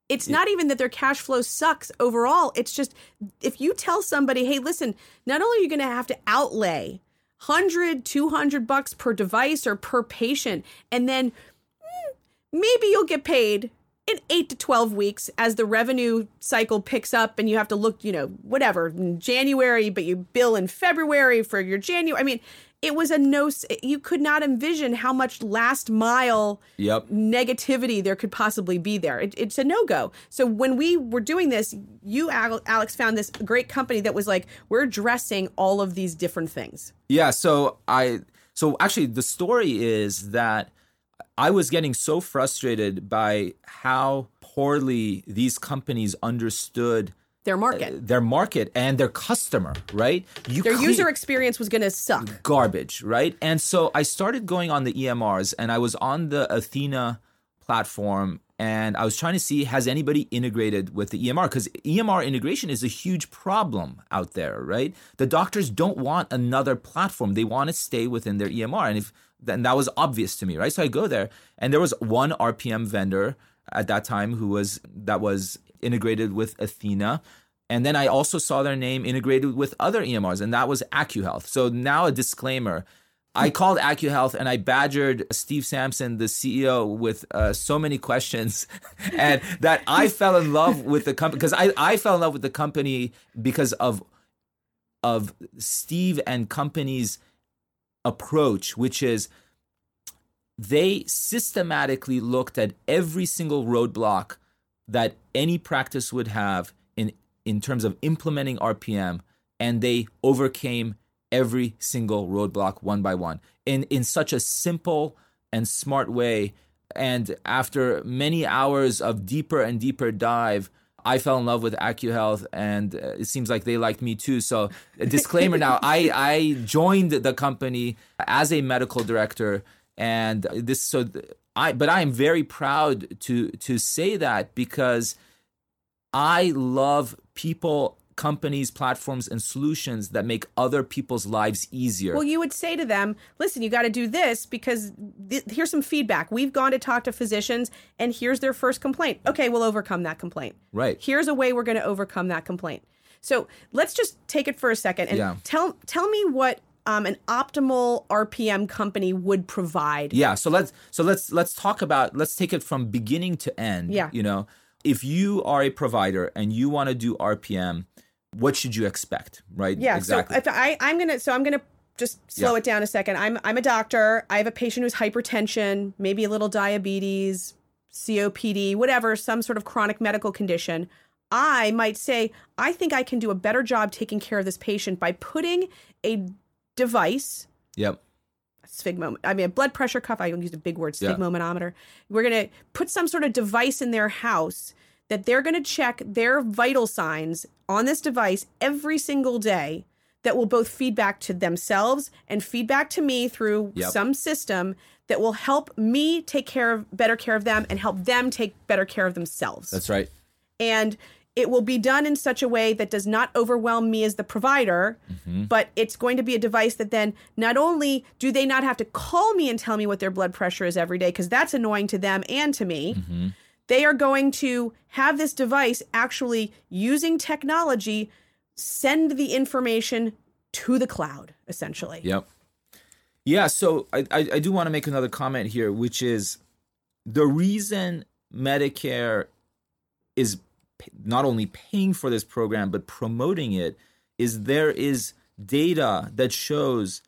It's it, not even that their cash flow sucks overall. It's just if you tell somebody, hey, listen, not only are you going to have to outlay one hundred, two hundred bucks per device or per patient, and then mm, maybe you'll get paid in eight to twelve weeks as the revenue cycle picks up and you have to look, you know, whatever, in January, but you bill in February for your January. I mean, it was a no, you could not envision how much last mile yep. negativity there could possibly be there. It, it's a no-go. So when we were doing this, you, Alex, found this great company that was like, we're addressing all of these different things. Yeah, so I, so actually the story is that I was getting so frustrated by how poorly these companies understood Their market. Their market and their customer, right? You their user experience was going to suck. Garbage, right? And so I started going on the E M Rs, and I was on the Athena platform, and I was trying to see, has anybody integrated with the E M R? Because E M R integration is a huge problem out there, right? The doctors don't want another platform. They want to stay within their E M R. And, if, and that was obvious to me, right? So I go there, and there was one R P M vendor at that time who was that was integrated with Athena. And then I also saw their name integrated with other E M Rs, and that was AccuHealth. So now a disclaimer. I called AccuHealth and I badgered Steve Sampson, the C E O, with uh, so many questions and that I fell in love with the company because I, I fell in love with the company because of of Steve and company's approach, which is they systematically looked at every single roadblock that any practice would have in, in terms of implementing R P M, and they overcame every single roadblock one by one in, in such a simple and smart way. And after many hours of deeper and deeper dive, I fell in love with AccuHealth, and it seems like they liked me too. So a disclaimer now, I, I joined the company as a medical director, and this so... Th- I, but I am very proud to to say that because I love people, companies, platforms, and solutions that make other people's lives easier. Well, you would say to them, listen, you got to do this because th- here's some feedback. We've gone to talk to physicians, and here's their first complaint. Okay, we'll overcome that complaint. Right. Here's a way we're going to overcome that complaint. So let's just take it for a second and yeah. tell tell me what Um, an optimal R P M company would provide. Yeah, so let's so let's let's talk about let's take it from beginning to end. Yeah, you know, if you are a provider and you want to do R P M, what should you expect, right? Yeah, exactly. So if I I'm gonna so I'm gonna just slow yeah. it down a second. I'm I'm a doctor. I have a patient who's hypertension, maybe a little diabetes, C O P D, whatever, some sort of chronic medical condition. I might say, I think I can do a better job taking care of this patient by putting a device, yep, sphygmometer. I mean, a blood pressure cuff. I used a big word, sphygmomanometer. Yeah. We're going to put some sort of device in their house that they're going to check their vital signs on this device every single day that will both feedback to themselves and feedback to me through yep. some system that will help me take care of better care of them and help them take better care of themselves. That's right. And it will be done in such a way that does not overwhelm me as the provider, mm-hmm. but it's going to be a device that then not only do they not have to call me and tell me what their blood pressure is every day, because that's annoying to them and to me, mm-hmm. they are going to have this device actually using technology send the information to the cloud, essentially. Yep. Yeah, so I, I, I do want to make another comment here, which is the reason Medicare is not only paying for this program, but promoting it, is there is data that shows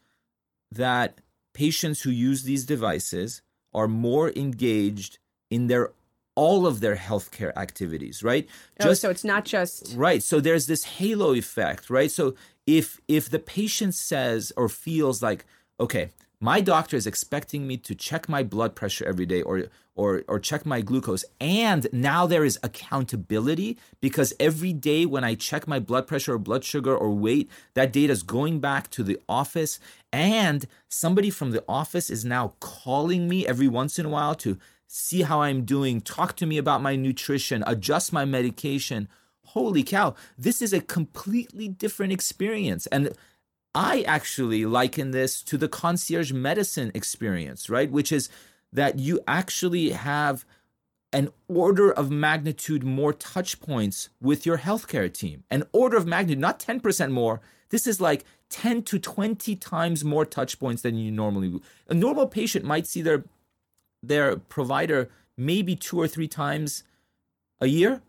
that patients who use these devices are more engaged in their all of their healthcare activities, right? Oh, just, so it's not just... Right. So there's this halo effect, right? So if if the patient says or feels like, okay, my doctor is expecting me to check my blood pressure every day or... Or, or check my glucose. And now there is accountability because every day when I check my blood pressure or blood sugar or weight, that data is going back to the office. And somebody from the office is now calling me every once in a while to see how I'm doing, talk to me about my nutrition, adjust my medication. Holy cow, this is a completely different experience. And I actually liken this to the concierge medicine experience, right? Which is that you actually have an order of magnitude more touch points with your healthcare team. An order of magnitude, not ten percent more. This is like ten to twenty times more touch points than you normally would. A normal patient might see their their provider maybe two or three times a year,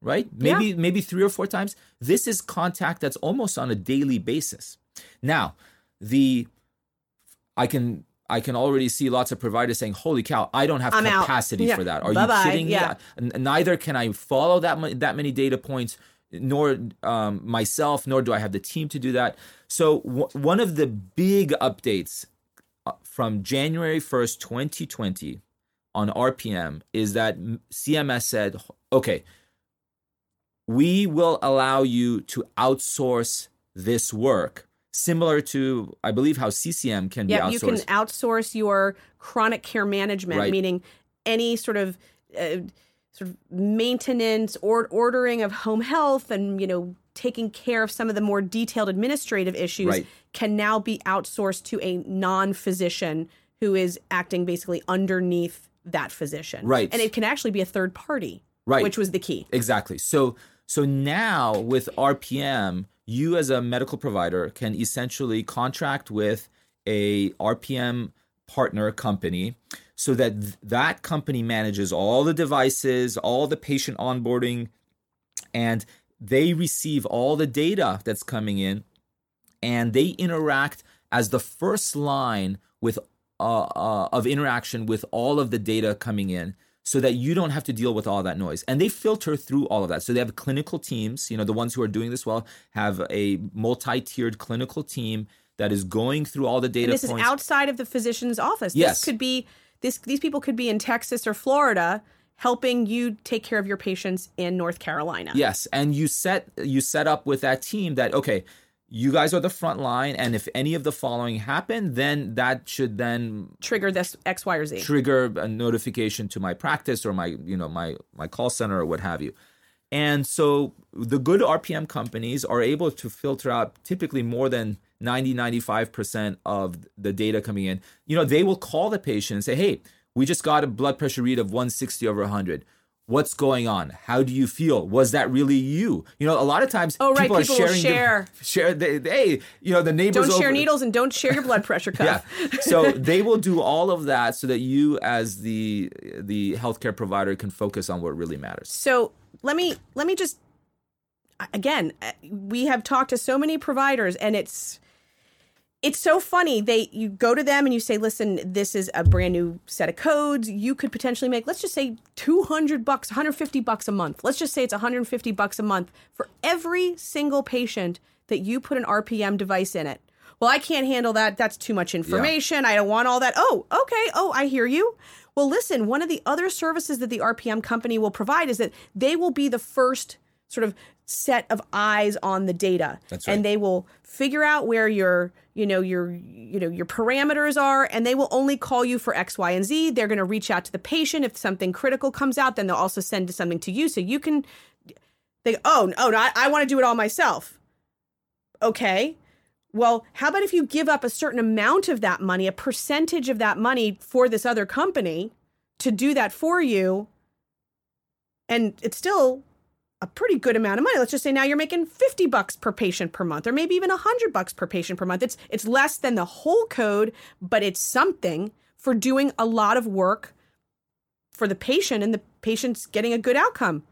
right? Maybe yeah. maybe three or four times. This is contact that's almost on a daily basis. Now, the I can... I can already see lots of providers saying, holy cow, I don't have I'm capacity yeah. for that. Are Bye-bye. you kidding yeah. me? Neither can I follow that m- that many data points, nor um, myself, nor do I have the team to do that. So w- one of the big updates from January first, twenty twenty on R P M is that C M S said, okay, we will allow you to outsource this work, similar to, I believe, how C C M can yeah, be outsourced. Yeah, you can outsource your chronic care management, right. meaning any sort of uh, sort of maintenance or ordering of home health and, you know, taking care of some of the more detailed administrative issues right. can now be outsourced to a non-physician who is acting basically underneath that physician. Right. And it can actually be a third party, right. which was the key. Exactly. So so now with R P M, you as a medical provider can essentially contract with a R P M partner company so that th- that company manages all the devices, all the patient onboarding, and they receive all the data that's coming in, and they interact as the first line with uh, uh, of interaction with all of the data coming in, so that you don't have to deal with all that noise. And they filter through all of that. So they have clinical teams. You know, the ones who are doing this well have a multi-tiered clinical team that is going through all the data. And this points. is outside of the physician's office. Yes, this could be this. These people could be in Texas or Florida, helping you take care of your patients in North Carolina. Yes, and you set you set up with that team that, okay, you guys are the front line, and if any of the following happen, then that should then trigger this X, Y, or Z. Trigger a notification to my practice or my you know my my call center or what have you. And so the good R P M companies are able to filter out typically more than ninety, ninety-five percent of the data coming in. You know, they will call the patient and say, hey, we just got a blood pressure read of one sixty over one hundred. What's going on? How do you feel? Was that really you? You know, a lot of times oh, people, right. people are sharing. Share. The, share they, they, you know, the neighbors. Don't share over. needles and don't share your blood pressure cuff. yeah. So they will do all of that so that you as the the healthcare provider can focus on what really matters. So let me let me just, again, we have talked to so many providers, and it's. It's so funny. They you go to them and you say, listen, this is a brand new set of codes. You could potentially make, let's just say two hundred bucks, one hundred fifty bucks a month. Let's just say it's one hundred fifty bucks a month for every single patient that you put an R P M device in it. Well, I can't handle that. That's too much information. Yeah. I don't want all that. Oh, okay. Oh, I hear you. Well, listen, one of the other services that the R P M company will provide is that they will be the first sort of set of eyes on the data. That's right. And they will figure out where your, you know, your, you know, your parameters are, and they will only call you for X, Y, and Z. They're going to reach out to the patient. If something critical comes out, then they'll also send something to you. So you can think, oh, oh, no, I, I want to do it all myself. Okay. Well, how about if you give up a certain amount of that money, a percentage of that money for this other company to do that for you? And it's still a pretty good amount of money. Let's just say now you're making fifty bucks per patient per month, or maybe even one hundred bucks per patient per month. It's it's less than the whole code, but it's something for doing a lot of work for the patient, and the patient's getting a good outcome.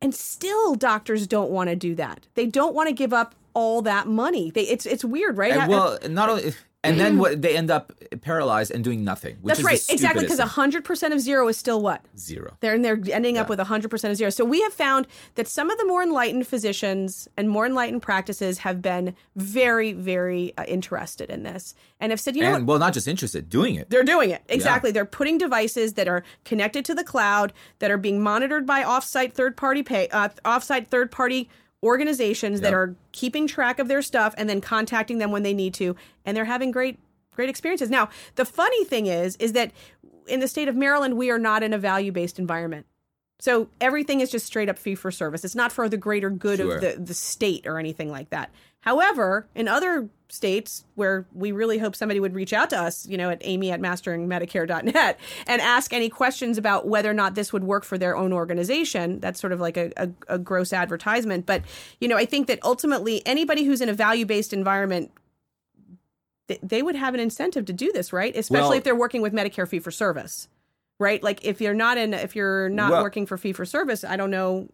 And still doctors don't want to do that. They don't want to give up all that money. They it's it's weird, right? And well, not only and then what they end up paralyzed and doing nothing. Which That's is right, exactly, because one hundred percent of zero is still what? Zero. They're, and they're ending yeah. up with one hundred percent of zero. So we have found that some of the more enlightened physicians and more enlightened practices have been very, very uh, interested in this and have said, you know and, what? Well, not just interested, doing it. They're doing it, exactly. Yeah. They're putting devices that are connected to the cloud, that are being monitored by offsite third-party pay, uh, offsite third-party organizations yep. that are keeping track of their stuff and then contacting them when they need to. And they're having great, great experiences. Now, the funny thing is, is that in the state of Maryland, we are not in a value-based environment. So everything is just straight up fee for service. It's not for the greater good sure. of the, the state or anything like that. However, in other states where we really hope somebody would reach out to us, you know, at Amy at mastering medicare dot net and ask any questions about whether or not this would work for their own organization. That's sort of like a, a, a gross advertisement. But, you know, I think that ultimately anybody who's in a value-based environment, th- they would have an incentive to do this, right? Especially well, if they're working with Medicare fee-for-service, right? Like if you're not in, if you're not well, working for fee-for-service, I don't know.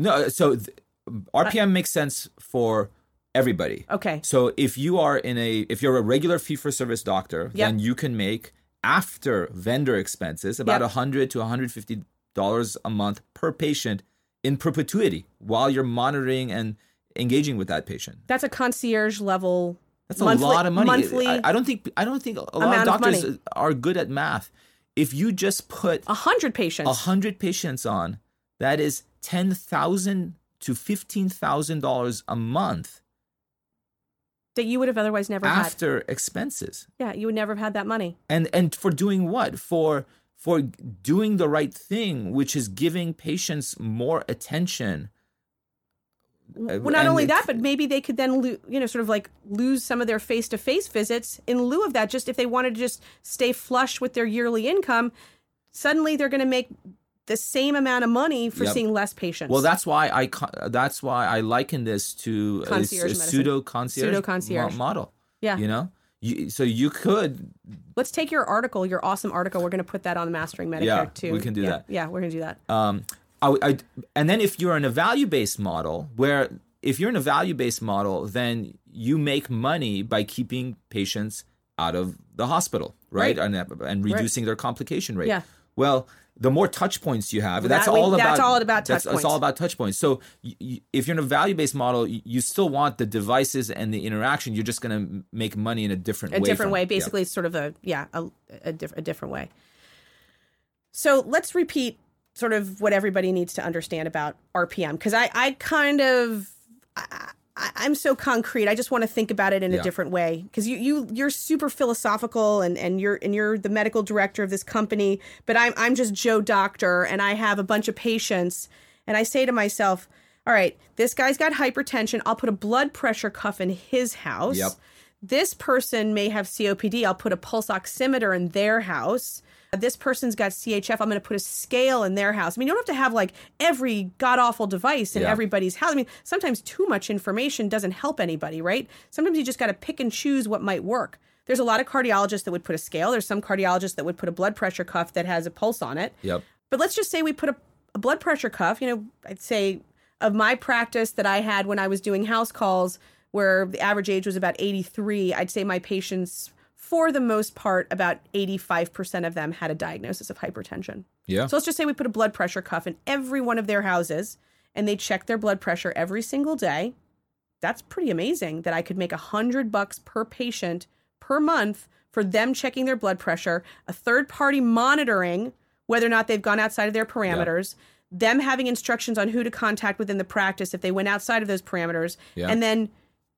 No, so th- R P M I, makes sense for everybody. Okay. So if you are in a, if you're a regular fee-for-service doctor, yep. then you can make after vendor expenses about yep. one hundred to one hundred fifty dollars a month per patient in perpetuity while you're monitoring and engaging with that patient. That's a concierge level. That's a monthly, lot of money. Monthly. I, I don't think. I don't think a lot of doctors of are good at math. If you just put a hundred patients, a hundred patients on, that is ten thousand to fifteen thousand dollars a month. That you would have otherwise never had. After expenses. Yeah, you would never have had that money. And and for doing what? For for doing the right thing, which is giving patients more attention. Well, not and only that, but maybe they could then, lo- you know, sort of like lose some of their face-to-face visits in lieu of that. Just if they wanted to just stay flush with their yearly income, suddenly they're going to make the same amount of money for yep. seeing less patients. Well, that's why I that's why I liken this to concierge a, a pseudo concierge pseudo concierge mo- model. Yeah, you know, you, so you could. Let's take your article, your awesome article. We're going to put that on Mastering Medicare yeah, too. We can do yeah, that. Yeah, we're going to do that. Um, I, I, and then if you're in a value-based model, where if you're in a value-based model, then you make money by keeping patients out of the hospital, right, right. and and reducing right. their complication rate. Yeah. Well, the more touch points you have, that's that we, all about. That's all about touch that's, points. That's all about touch points. So, y- y- if you're in a value-based model, y- you still want the devices and the interaction. You're just going to make money in a different a way. A different way, basically, yeah. sort of a yeah, a a, diff- a different way. So let's repeat sort of what everybody needs to understand about R P M, because I, I kind of I, I'm so concrete. I just want to think about it in yeah. a different way, because you you you're super philosophical and, and you're and you're the medical director of this company, but I'm I'm just Joe Doctor and I have a bunch of patients and I say to myself, all right, this guy's got hypertension. I'll put a blood pressure cuff in his house. Yep. This person may have C O P D. I'll put a pulse oximeter in their house. This person's got C H F. I'm going to put a scale in their house. I mean, you don't have to have like every god-awful device in yeah. everybody's house. I mean, sometimes too much information doesn't help anybody, right? Sometimes you just got to pick and choose what might work. There's a lot of cardiologists that would put a scale. There's some cardiologists that would put a blood pressure cuff that has a pulse on it. Yep. But let's just say we put a, a blood pressure cuff. You know, I'd say of my practice that I had when I was doing house calls where the average age was about eighty-three, I'd say my patients, for the most part, about eighty-five percent of them had a diagnosis of hypertension. Yeah. So let's just say we put a blood pressure cuff in every one of their houses and they check their blood pressure every single day. That's pretty amazing that I could make a hundred bucks per patient per month for them checking their blood pressure, a third party monitoring whether or not they've gone outside of their parameters, yeah. them having instructions on who to contact within the practice if they went outside of those parameters, yeah. and then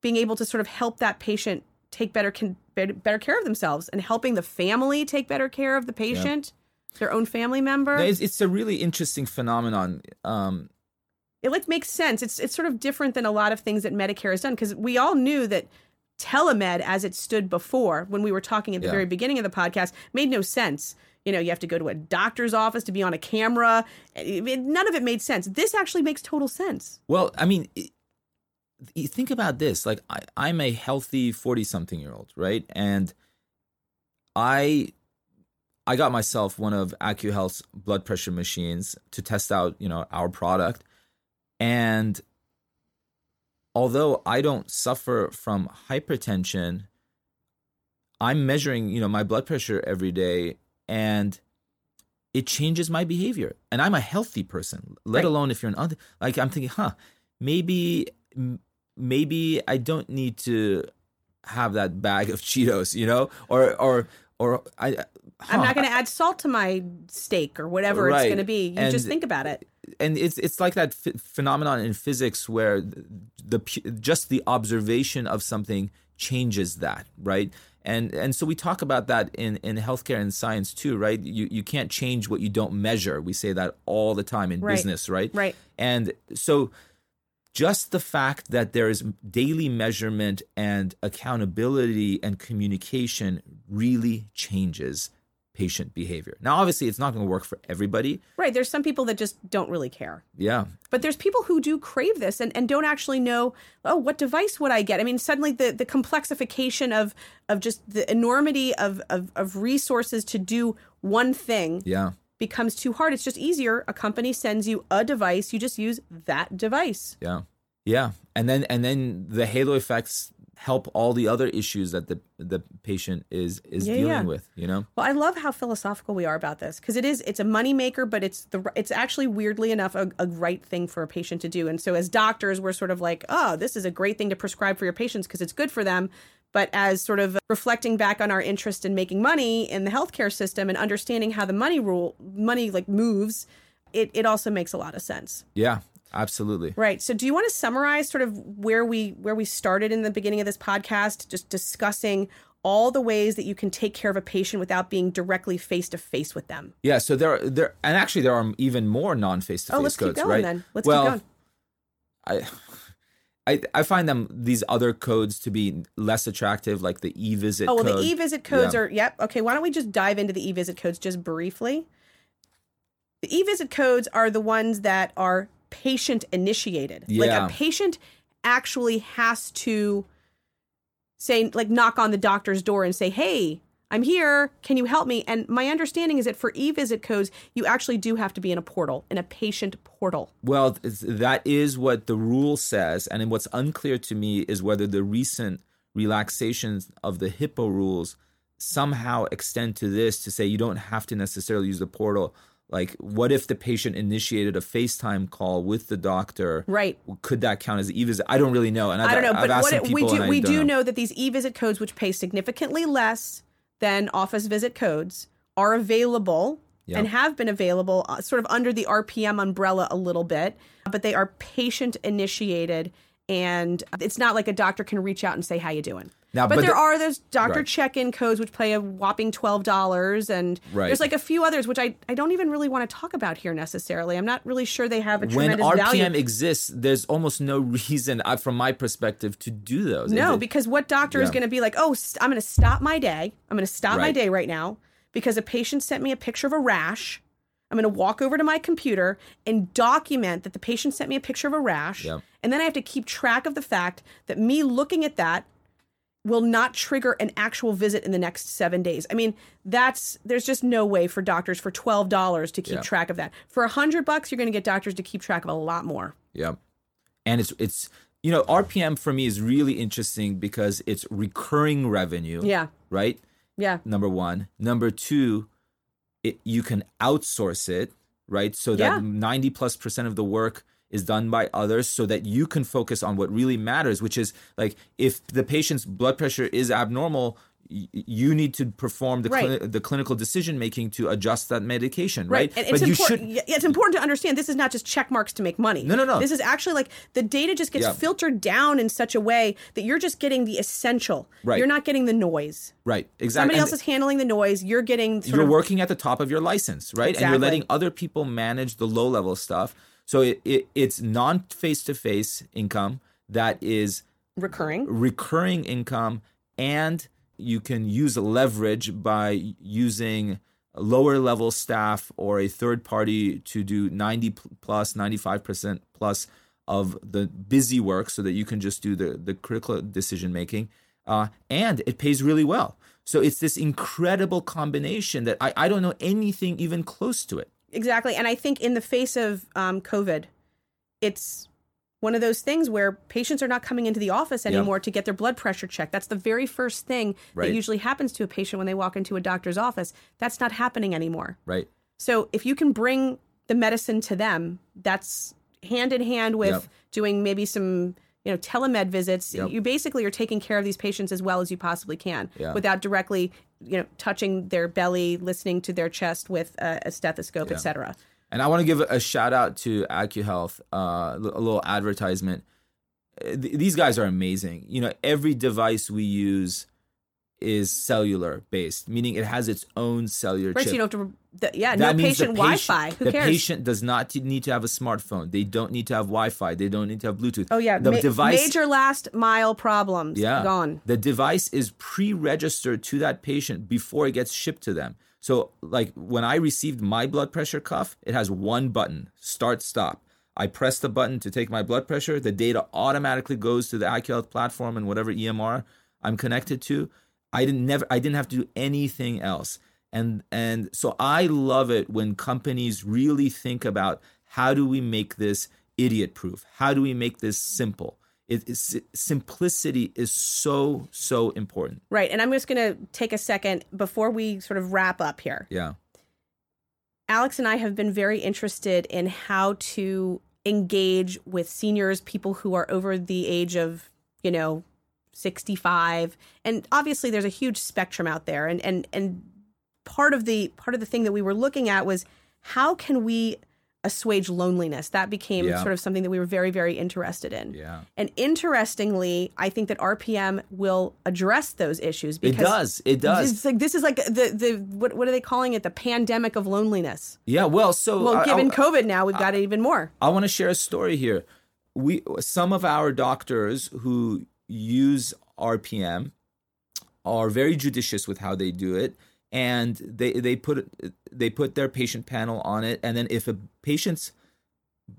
being able to sort of help that patient take better con- better care of themselves and helping the family take better care of the patient, yeah. their own family member. It's, it's a really interesting phenomenon. Um, it like makes sense. It's it's sort of different than a lot of things that Medicare has done, because we all knew that telemed, as it stood before, when we were talking at the yeah. very beginning of the podcast, made no sense. You know, you have to go to a doctor's office to be on a camera. It, it, none of it made sense. This actually makes total sense. Well, I mean... It, You think about this, like I, I'm a healthy forty-something-year-old, right? And I I got myself one of AccuHealth's blood pressure machines to test out, you know, our product. And although I don't suffer from hypertension, I'm measuring, you know, my blood pressure every day, and it changes my behavior. And I'm a healthy person, let right. alone if you're an other. Like I'm thinking, huh, maybe... maybe I don't need to have that bag of Cheetos, you know, or or or I. Huh, I'm not going to add salt to my steak or whatever right. it's going to be. You and, just think about it. And it's it's like that ph- phenomenon in physics where the, the just the observation of something changes that, right? And and so we talk about that in, in healthcare and science too, right? You you can't change what you don't measure. We say that all the time in right. business, right? Right. And so. Just the fact that there is daily measurement and accountability and communication really changes patient behavior. Now, obviously, it's not going to work for everybody. Right. There's some people that just don't really care. Yeah. But there's people who do crave this and, and don't actually know, oh, what device would I get? I mean, suddenly the, the complexification of of just the enormity of, of, of resources to do one thing. Yeah. Becomes too hard. It's just easier. A company sends you a device. You just use that device. Yeah. Yeah. And then and then the halo effects help all the other issues that the the patient is is yeah, dealing yeah. with, you know? Well, I love how philosophical we are about this, because it is it's a moneymaker, but it's the it's actually, weirdly enough, a, a right thing for a patient to do. And so as doctors, we're sort of like, oh, this is a great thing to prescribe for your patients because it's good for them. But as sort of reflecting back on our interest in making money in the healthcare system and understanding how the money rule money like moves, it, it also makes a lot of sense. Yeah. Absolutely. Right. So do you want to summarize sort of where we where we started in the beginning of this podcast, just discussing all the ways that you can take care of a patient without being directly face-to-face with them? Yeah. So there are, there, and actually there are even more non-face-to-face oh, let's codes, keep going, right? Then. Let's well, keep going. I... I, I find them these other codes to be less attractive, like the e-visit code. Oh, well, code. the e-visit codes yeah. are, yep. Okay, why don't we just dive into the e-visit codes just briefly? The e-visit codes are the ones that are patient-initiated. Yeah. Like a patient actually has to say, like knock on the doctor's door and say, hey, I'm here. Can you help me? And my understanding is that for e-visit codes, you actually do have to be in a portal, in a patient portal. Well, that is what the rule says. And what's unclear to me is whether the recent relaxations of the HIPAA rules somehow extend to this to say you don't have to necessarily use the portal. Like, what if the patient initiated a FaceTime call with the doctor? Right. Could that count as e-visit? I don't really know. And I've, I don't know. I've but what it, we do, we do know. know that these e-visit codes, which pay significantly less then office visit codes, are available yep. and have been available uh, sort of under the R P M umbrella a little bit, but they are patient initiated and it's not like a doctor can reach out and say, how you doing? Now, but, but there the, are those doctor right. check-in codes which pay a whopping twelve dollars and right. there's like a few others which I, I don't even really want to talk about here necessarily. I'm not really sure they have a when tremendous R P M value. When R P M exists, there's almost no reason I, from my perspective to do those. No, it, because what doctor yeah. is going to be like, oh, st- I'm going to stop my day. I'm going to stop right. my day right now because a patient sent me a picture of a rash. I'm going to walk over to my computer and document that the patient sent me a picture of a rash. Yep. And then I have to keep track of the fact that me looking at that will not trigger an actual visit in the next seven days. I mean, that's there's just no way for doctors for twelve dollars to keep yeah. track of that. For a hundred bucks, you're going to get doctors to keep track of a lot more. Yeah, and it's it's you know R P M for me is really interesting because it's recurring revenue. Yeah. Right. Yeah. Number one. Number two, it, you can outsource it, right? So that yeah. ninety plus percent of the work is done by others so that you can focus on what really matters, which is like if the patient's blood pressure is abnormal, y- you need to perform the right. cli- the clinical decision making to adjust that medication, right? right? And but it's, you important, should... it's important to understand this is not just check marks to make money. No, no, no. This is actually like the data just gets yeah. filtered down in such a way that you're just getting the essential. Right. You're not getting the noise. Right, exactly. Somebody and else is handling the noise. You're getting sort You're of... working at the top of your license, right? Exactly. And you're letting other people manage the low-level stuff. So it, it it's non-face-to-face income that is recurring recurring income, and you can use leverage by using lower-level staff or a third party to do ninety plus, ninety-five percent plus of the busy work so that you can just do the, the critical decision-making, uh, and it pays really well. So it's this incredible combination that I, I don't know anything even close to it. Exactly. And I think in the face of um, COVID, it's one of those things where patients are not coming into the office anymore yeah. to get their blood pressure checked. That's the very first thing right. that usually happens to a patient when they walk into a doctor's office. That's not happening anymore. Right. So if you can bring the medicine to them, that's hand in hand with yep. doing maybe some, you know, telemed visits. Yep. You basically are taking care of these patients as well as you possibly can yeah. without directly you know, touching their belly, listening to their chest with uh, a stethoscope, yeah. et cetera. And I want to give a shout out to AccuHealth, uh, a little advertisement. These guys are amazing. You know, every device we use is cellular based, meaning it has its own cellular right, chip. So you don't have to, the, yeah, that no patient, patient Wi-Fi. Who the cares? The patient does not need to have a smartphone. They don't need to have Wi-Fi. They don't need to have Bluetooth. Oh, yeah. The Ma- device, major last mile problems. Yeah. Gone. The device is pre-registered to that patient before it gets shipped to them. So, like, when I received my blood pressure cuff, it has one button, start, stop. I press the button to take my blood pressure. The data automatically goes to the AccuHealth platform and whatever E M R I'm connected to. I didn't never. I didn't have to do anything else, and and so I love it when companies really think about how do we make this idiot-proof? How do we make this simple? It, it's, simplicity is so so important. Right, and I'm just going to take a second before we sort of wrap up here. Yeah, Alex and I have been very interested in how to engage with seniors, people who are over the age of, you know, sixty-five. And obviously there's a huge spectrum out there. And, and, and part of the, part of the thing that we were looking at was how can we assuage loneliness. That became yeah. sort of something that we were very, very interested in. Yeah. And interestingly, I think that R P M will address those issues. Because it does. It does. It's like, this is like the, the what, what are they calling it? The pandemic of loneliness. Yeah, well, so... Well, I, given I, COVID now, we've I, got it even more. I want to share a story here. We some of our doctors who use R P M are very judicious with how they do it. And they, they put they put their patient panel on it. And then if a patient's,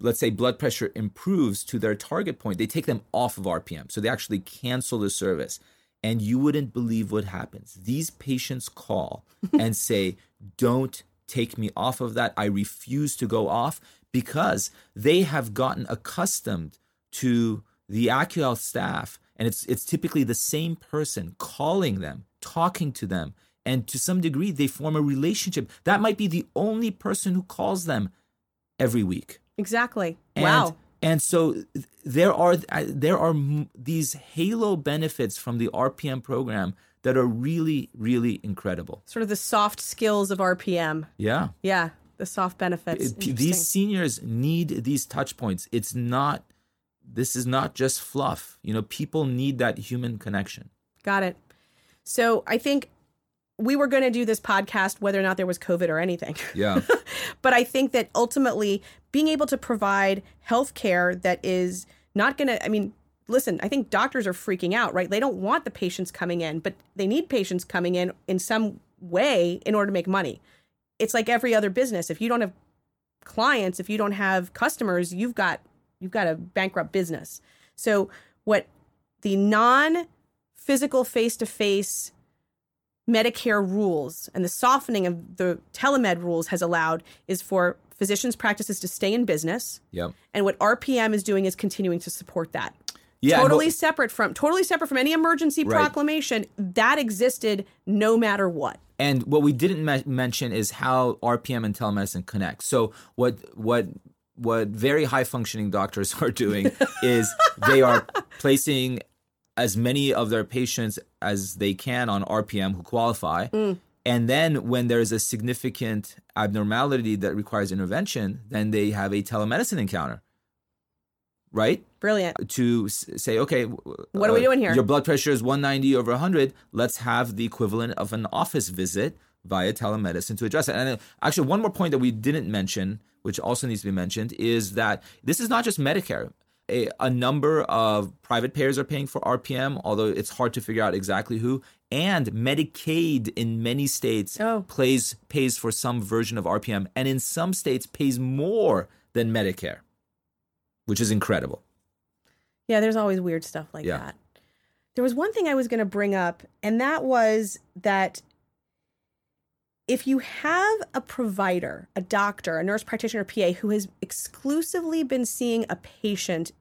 let's say, blood pressure improves to their target point, they take them off of R P M. So they actually cancel the service. And you wouldn't believe what happens. These patients call and say, don't take me off of that. I refuse to go off, because they have gotten accustomed to the AccuHealth staff. And it's it's typically the same person calling them, talking to them. And to some degree, they form a relationship. That might be the only person who calls them every week. Exactly. And, wow. And so there are there are these halo benefits from the R P M program that are really, really incredible. Sort of the soft skills of R P M. Yeah. Yeah. The soft benefits. It, these seniors need these touch points. It's not, this is not just fluff. You know, people need that human connection. Got it. So I think... we were going to do this podcast whether or not there was COVID or anything. Yeah. But I think that ultimately being able to provide healthcare that is not going to, I mean, listen, I think doctors are freaking out, right? They don't want the patients coming in, but they need patients coming in in some way in order to make money. It's like every other business. If you don't have clients, if you don't have customers, you've got, you've got a bankrupt business. So what the non-physical face-to-face Medicare rules and the softening of the telemed rules has allowed is for physicians' practices to stay in business. Yep. And what R P M is doing is continuing to support that. Yeah, totally separate from totally separate from any emergency right. proclamation that existed no matter what. And what we didn't ma- mention is how R P M and telemedicine connect. So what what what very high functioning doctors are doing is they are placing as many of their patients as they can on R P M who qualify. Mm. And then when there's a significant abnormality that requires intervention, then they have a telemedicine encounter, right? Brilliant. To say, okay, what uh, are we doing here? Your blood pressure is one ninety over one hundred. Let's have the equivalent of an office visit via telemedicine to address it. And actually, one more point that we didn't mention, which also needs to be mentioned, is that this is not just Medicare. A, a number of private payers are paying for R P M, although it's hard to figure out exactly who. And Medicaid in many states oh. plays, pays for some version of R P M, and in some states pays more than Medicare, which is incredible. Yeah, there's always weird stuff like yeah. that. There was one thing I was going to bring up, and that was that if you have a provider, a doctor, a nurse practitioner, P A, who has exclusively been seeing a patient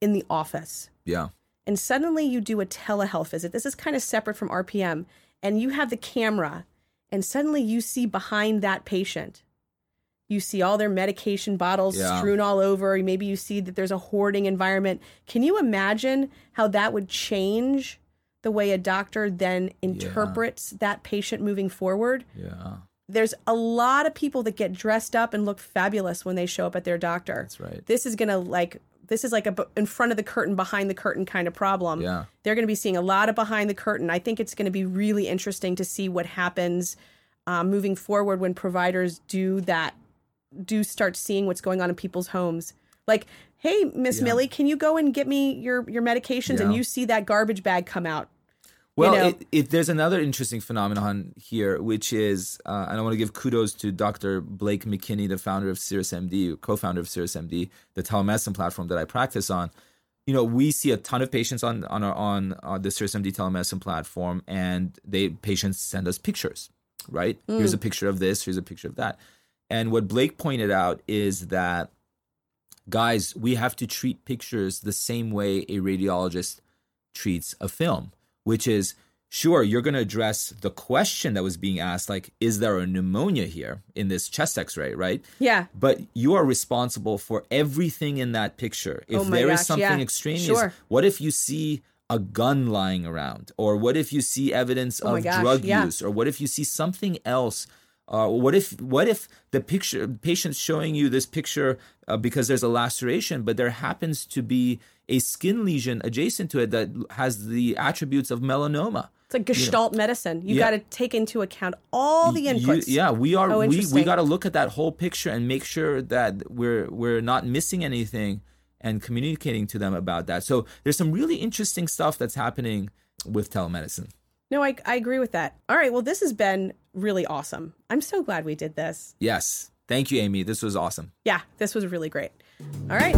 in the office, yeah, and suddenly you do a telehealth visit, this is kind of separate from R P M, and you have the camera, and suddenly you see behind that patient. You see all their medication bottles yeah. strewn all over. Maybe you see that there's a hoarding environment. Can you imagine how that would change the way a doctor then interprets yeah. that patient moving forward? Yeah. There's a lot of people that get dressed up and look fabulous when they show up at their doctor. That's right. This is going to like, this is like a in front of the curtain, behind the curtain kind of problem. Yeah. They're going to be seeing a lot of behind the curtain. I think it's going to be really interesting to see what happens uh, moving forward when providers do that, do start seeing what's going on in people's homes. Like, hey, Miss yeah. Millie, can you go and get me your, your medications? Yeah. And you see that garbage bag come out. Well, you know? it, it, there's another interesting phenomenon here, which is, uh, and I want to give kudos to Doctor Blake McKinney, the founder of Cirrus M D, co-founder of Cirrus M D, the telemedicine platform that I practice on. You know, we see a ton of patients on on our, on uh, the Cirrus M D telemedicine platform, and they patients send us pictures, right? Mm. Here's a picture of this. Here's a picture of that. And what Blake pointed out is that, guys, we have to treat pictures the same way a radiologist treats a film, which is, sure, you're going to address the question that was being asked, like, is there a pneumonia here in this chest x-ray, right? Yeah. But you are responsible for everything in that picture. If oh there gosh, is something yeah. extraneous, sure. What if you see a gun lying around? Or what if you see evidence oh of gosh, drug yeah. use? Or what if you see something else Uh, what if what if the picture patient's showing you this picture uh, because there's a laceration, but there happens to be a skin lesion adjacent to it that has the attributes of melanoma? It's like Gestalt you know. medicine. You yeah. got to take into account all the inputs. You, yeah, we are. Oh, we we got to look at that whole picture and make sure that we're we're not missing anything and communicating to them about that. So there's some really interesting stuff that's happening with telemedicine. No, I, I agree with that. All right. Well, this has been really awesome. I'm so glad we did this. Yes. Thank you, Amy. This was awesome. Yeah, this was really great. All right.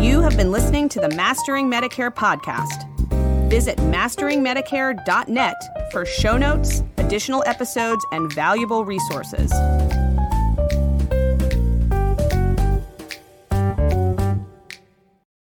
You have been listening to the Mastering Medicare podcast. Visit mastering medicare dot net for show notes, additional episodes, and valuable resources.